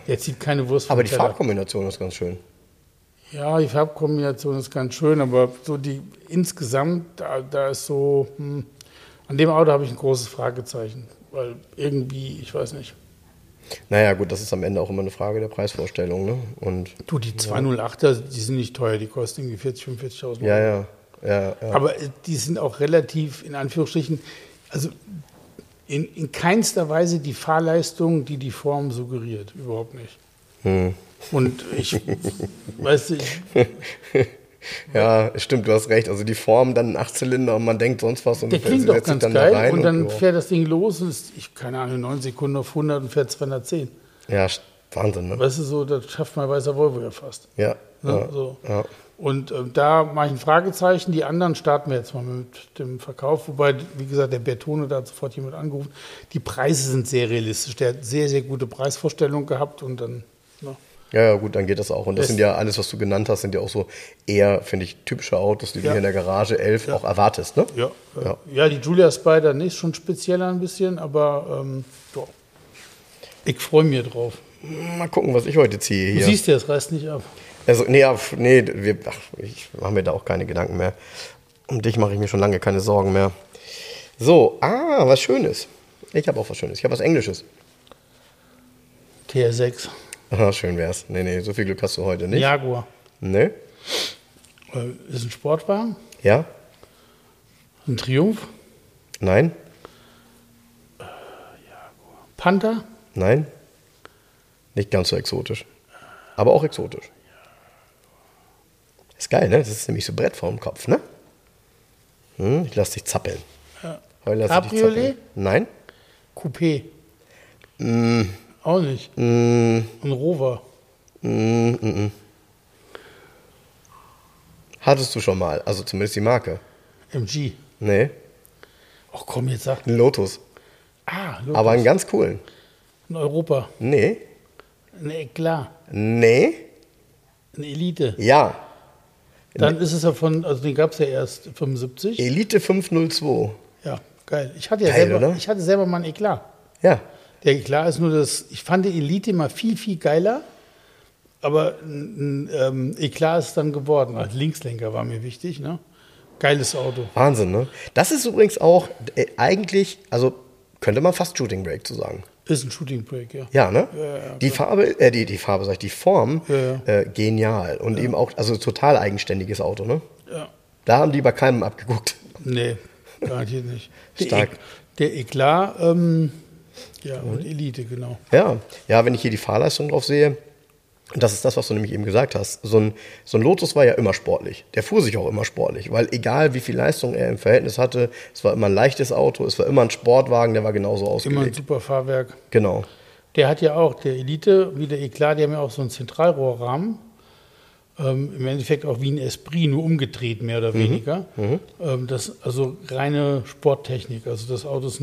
Der zieht keine Wurst vom Teller. Aber die Farbkombination ist ganz schön. Ja, die Farbkombination ist ganz schön, aber so die insgesamt, da ist so, an dem Auto habe ich ein großes Fragezeichen, weil irgendwie, ich weiß nicht. Naja gut, das ist am Ende auch immer eine Frage der Preisvorstellung, ne? Und du, die 208er, die sind nicht teuer, die kosten irgendwie 40.000, 45.000 Euro. Ja. Aber die sind auch relativ, in Anführungsstrichen, also in keinster Weise die Fahrleistung, die die Form suggeriert. Überhaupt nicht. Und ich, weißt du... ja, stimmt, du hast recht. Also die Form, dann ein Achtzylinder und man denkt sonst was. Und der klingt doch ganz geil und dann fährt das Ding los und ist, keine Ahnung, 9 Sekunden auf 100 und fährt 210. Ja, Wahnsinn, ne? Weißt du, so, das schafft mein weißer Volvo ja fast. Ja. Und da mache ich ein Fragezeichen. Die anderen starten wir jetzt mal mit dem Verkauf. Wobei, wie gesagt, der Bertone, da hat sofort jemand angerufen. Die Preise sind sehr realistisch. Der hat sehr, sehr gute Preisvorstellungen gehabt und dann... Ja, gut, dann geht das auch. Und das sind ja alles, was du genannt hast, sind ja auch so eher, finde ich, typische Autos, die du hier in der Garage 11 auch erwartest, ne? Ja, die Giulia Spider nicht, schon spezieller ein bisschen, aber ich freue mich drauf. Mal gucken, was ich heute ziehe hier. Du siehst ja, es reißt nicht ab. Also, ich mache mir da auch keine Gedanken mehr. Um dich mache ich mir schon lange keine Sorgen mehr. So, was Schönes. Ich habe auch was Schönes. Ich habe was Englisches. TR6. Ah, schön wär's. Nee, so viel Glück hast du heute nicht. Jaguar. Nee. Ist ein Sportwagen? Ja. Ein Triumph? Nein. Jaguar. Panther? Nein. Nicht ganz so exotisch. Aber auch exotisch. Ist geil, ne? Das ist nämlich so Brett vorm Kopf, ne? Ich lass dich zappeln. Cabriolet? Nein. Coupé? Auch nicht. Ein Rover. Hattest du schon mal, also zumindest die Marke. MG? Nee. Ach komm, jetzt sag. Ein Lotus. Lotus. Aber einen ganz coolen. Ein Europa? Nee. Ein Eklat? Nee. Eine Elite? Ja. Dann ist es ja den gab es ja erst 75. Elite 502. Ja, geil. Ich hatte selber mal einen Eklat. Ja. Der Eklat ist nur das, ich fand die Elite immer viel, viel geiler, aber ein Eklat ist dann geworden. Als Linkslenker war mir wichtig, ne? Geiles Auto. Wahnsinn, ne? Das ist übrigens auch eigentlich, also könnte man fast Shooting Brake zu sagen. Ist ein Shooting Brake, ja. Ja, ne? Ja, die Farbe, die Form, genial. Und eben auch, also total eigenständiges Auto, ne? Ja. Da haben die bei keinem abgeguckt. Nee, garantiert nicht. Stark. Der Eklat, ja, und Elite, genau. Ja, wenn ich hier die Fahrleistung drauf sehe, das ist das, was du nämlich eben gesagt hast. So ein Lotus war ja immer sportlich. Der fuhr sich auch immer sportlich, weil egal wie viel Leistung er im Verhältnis hatte, es war immer ein leichtes Auto, es war immer ein Sportwagen, der war genauso ausgelegt. Immer ein super Fahrwerk. Genau. Der hat ja auch, der Elite, wie der Eklat, die haben ja auch so einen Zentralrohrrahmen. Im Endeffekt auch wie ein Esprit, nur umgedreht, mehr oder weniger. Also reine Sporttechnik. Also das Auto ist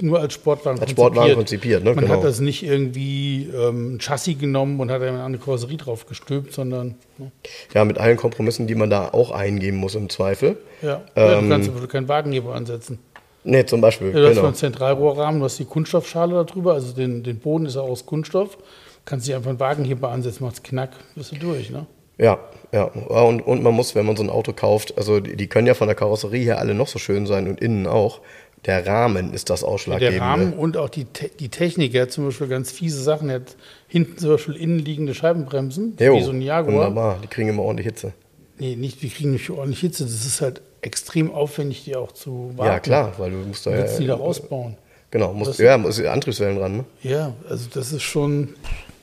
nur als Sportwagen konzipiert. Ne? Man hat das nicht irgendwie ein Chassis genommen und hat eine andere Karosserie drauf gestülpt, sondern... Ne? Ja, mit allen Kompromissen, die man da auch eingeben muss im Zweifel. Ja, du kannst natürlich keinen Wagenheber ansetzen. Nee, zum Beispiel, du hast einen Zentralrohrrahmen, du hast die Kunststoffschale da drüber, also den Boden ist auch aus Kunststoff. Du kannst dich einfach einen Wagenheber ansetzen, machst knack, bist du durch, ne? Ja. Und man muss, wenn man so ein Auto kauft, also die können ja von der Karosserie her alle noch so schön sein und innen auch, der Rahmen ist das Ausschlaggebende. Der Rahmen und auch die Technik, er hat zum Beispiel ganz fiese Sachen, er hat hinten zum Beispiel innenliegende Scheibenbremsen, wie so ein Jaguar. Wunderbar, die kriegen immer ordentlich Hitze. Nee, die kriegen nicht ordentlich Hitze, das ist halt extrem aufwendig, die auch zu warten. Ja klar, weil du musst da die da ausbauen. Genau, musst Antriebswellen ran, ne? Ja, also das ist schon...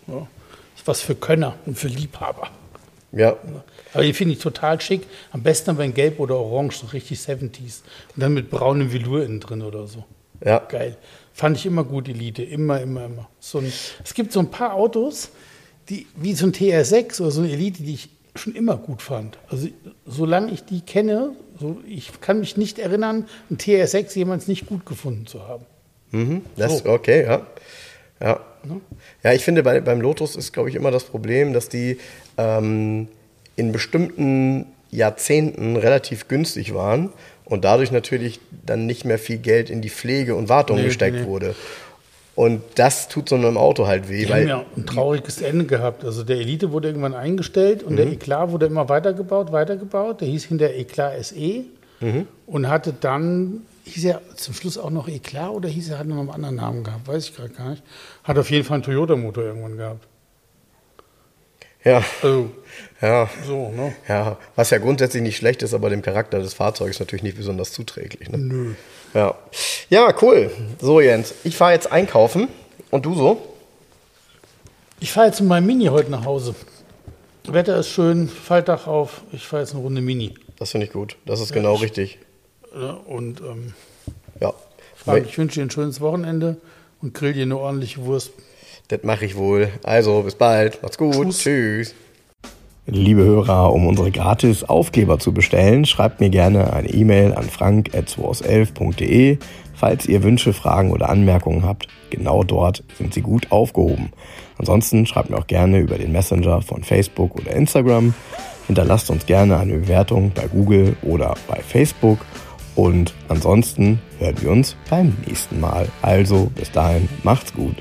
Ja. Ist was für Könner und für Liebhaber. Ja. Aber die finde ich total schick. Am besten aber in Gelb oder Orange, so richtig 70s. Und dann mit braunem Velour innen drin oder so. Ja. Geil. Fand ich immer gut, Elite. Immer. Es gibt so ein paar Autos, die, wie so ein TR6 oder so eine Elite, die ich schon immer gut fand. Also solange ich die kenne, so, ich kann mich nicht erinnern, einen TR6 jemals nicht gut gefunden zu haben. Mhm. Das, so. Okay, ja. Ja. Ja, ich finde, beim Lotus ist, glaube ich, immer das Problem, dass die in bestimmten Jahrzehnten relativ günstig waren und dadurch natürlich dann nicht mehr viel Geld in die Pflege und Wartung gesteckt wurde. Und das tut so einem Auto halt weh. Die haben ja ein trauriges Ende gehabt. Also der Elite wurde irgendwann eingestellt und der Eclat wurde immer weitergebaut. Der hieß hinter Eclat SE und hatte dann... Hieß er zum Schluss auch noch Eclat oder hieß er, hat noch einen anderen Namen gehabt? Weiß ich gerade gar nicht. Hat auf jeden Fall einen Toyota-Motor irgendwann gehabt. Ja. Also, ja. So, ne? Ja. Was ja grundsätzlich nicht schlecht ist, aber dem Charakter des Fahrzeugs natürlich nicht besonders zuträglich. Ne? Nö. Ja. Ja, cool. So, Jens, ich fahre jetzt einkaufen. Und du so? Ich fahre jetzt mit meinem Mini heute nach Hause. Wetter ist schön, Faltdach auf. Ich fahre jetzt eine Runde Mini. Das finde ich gut. Das ist ja, genau richtig. Und ja. Frank, ich wünsche dir ein schönes Wochenende und grill dir eine ordentliche Wurst. Das mache ich wohl. Also, bis bald. Macht's gut. Tschüss. Liebe Hörer, um unsere gratis Aufkleber zu bestellen, schreibt mir gerne eine E-Mail an frank@zwoauself.de. Falls ihr Wünsche, Fragen oder Anmerkungen habt, genau dort sind sie gut aufgehoben. Ansonsten schreibt mir auch gerne über den Messenger von Facebook oder Instagram. Hinterlasst uns gerne eine Bewertung bei Google oder bei Facebook. Und ansonsten hören wir uns beim nächsten Mal. Also bis dahin, macht's gut.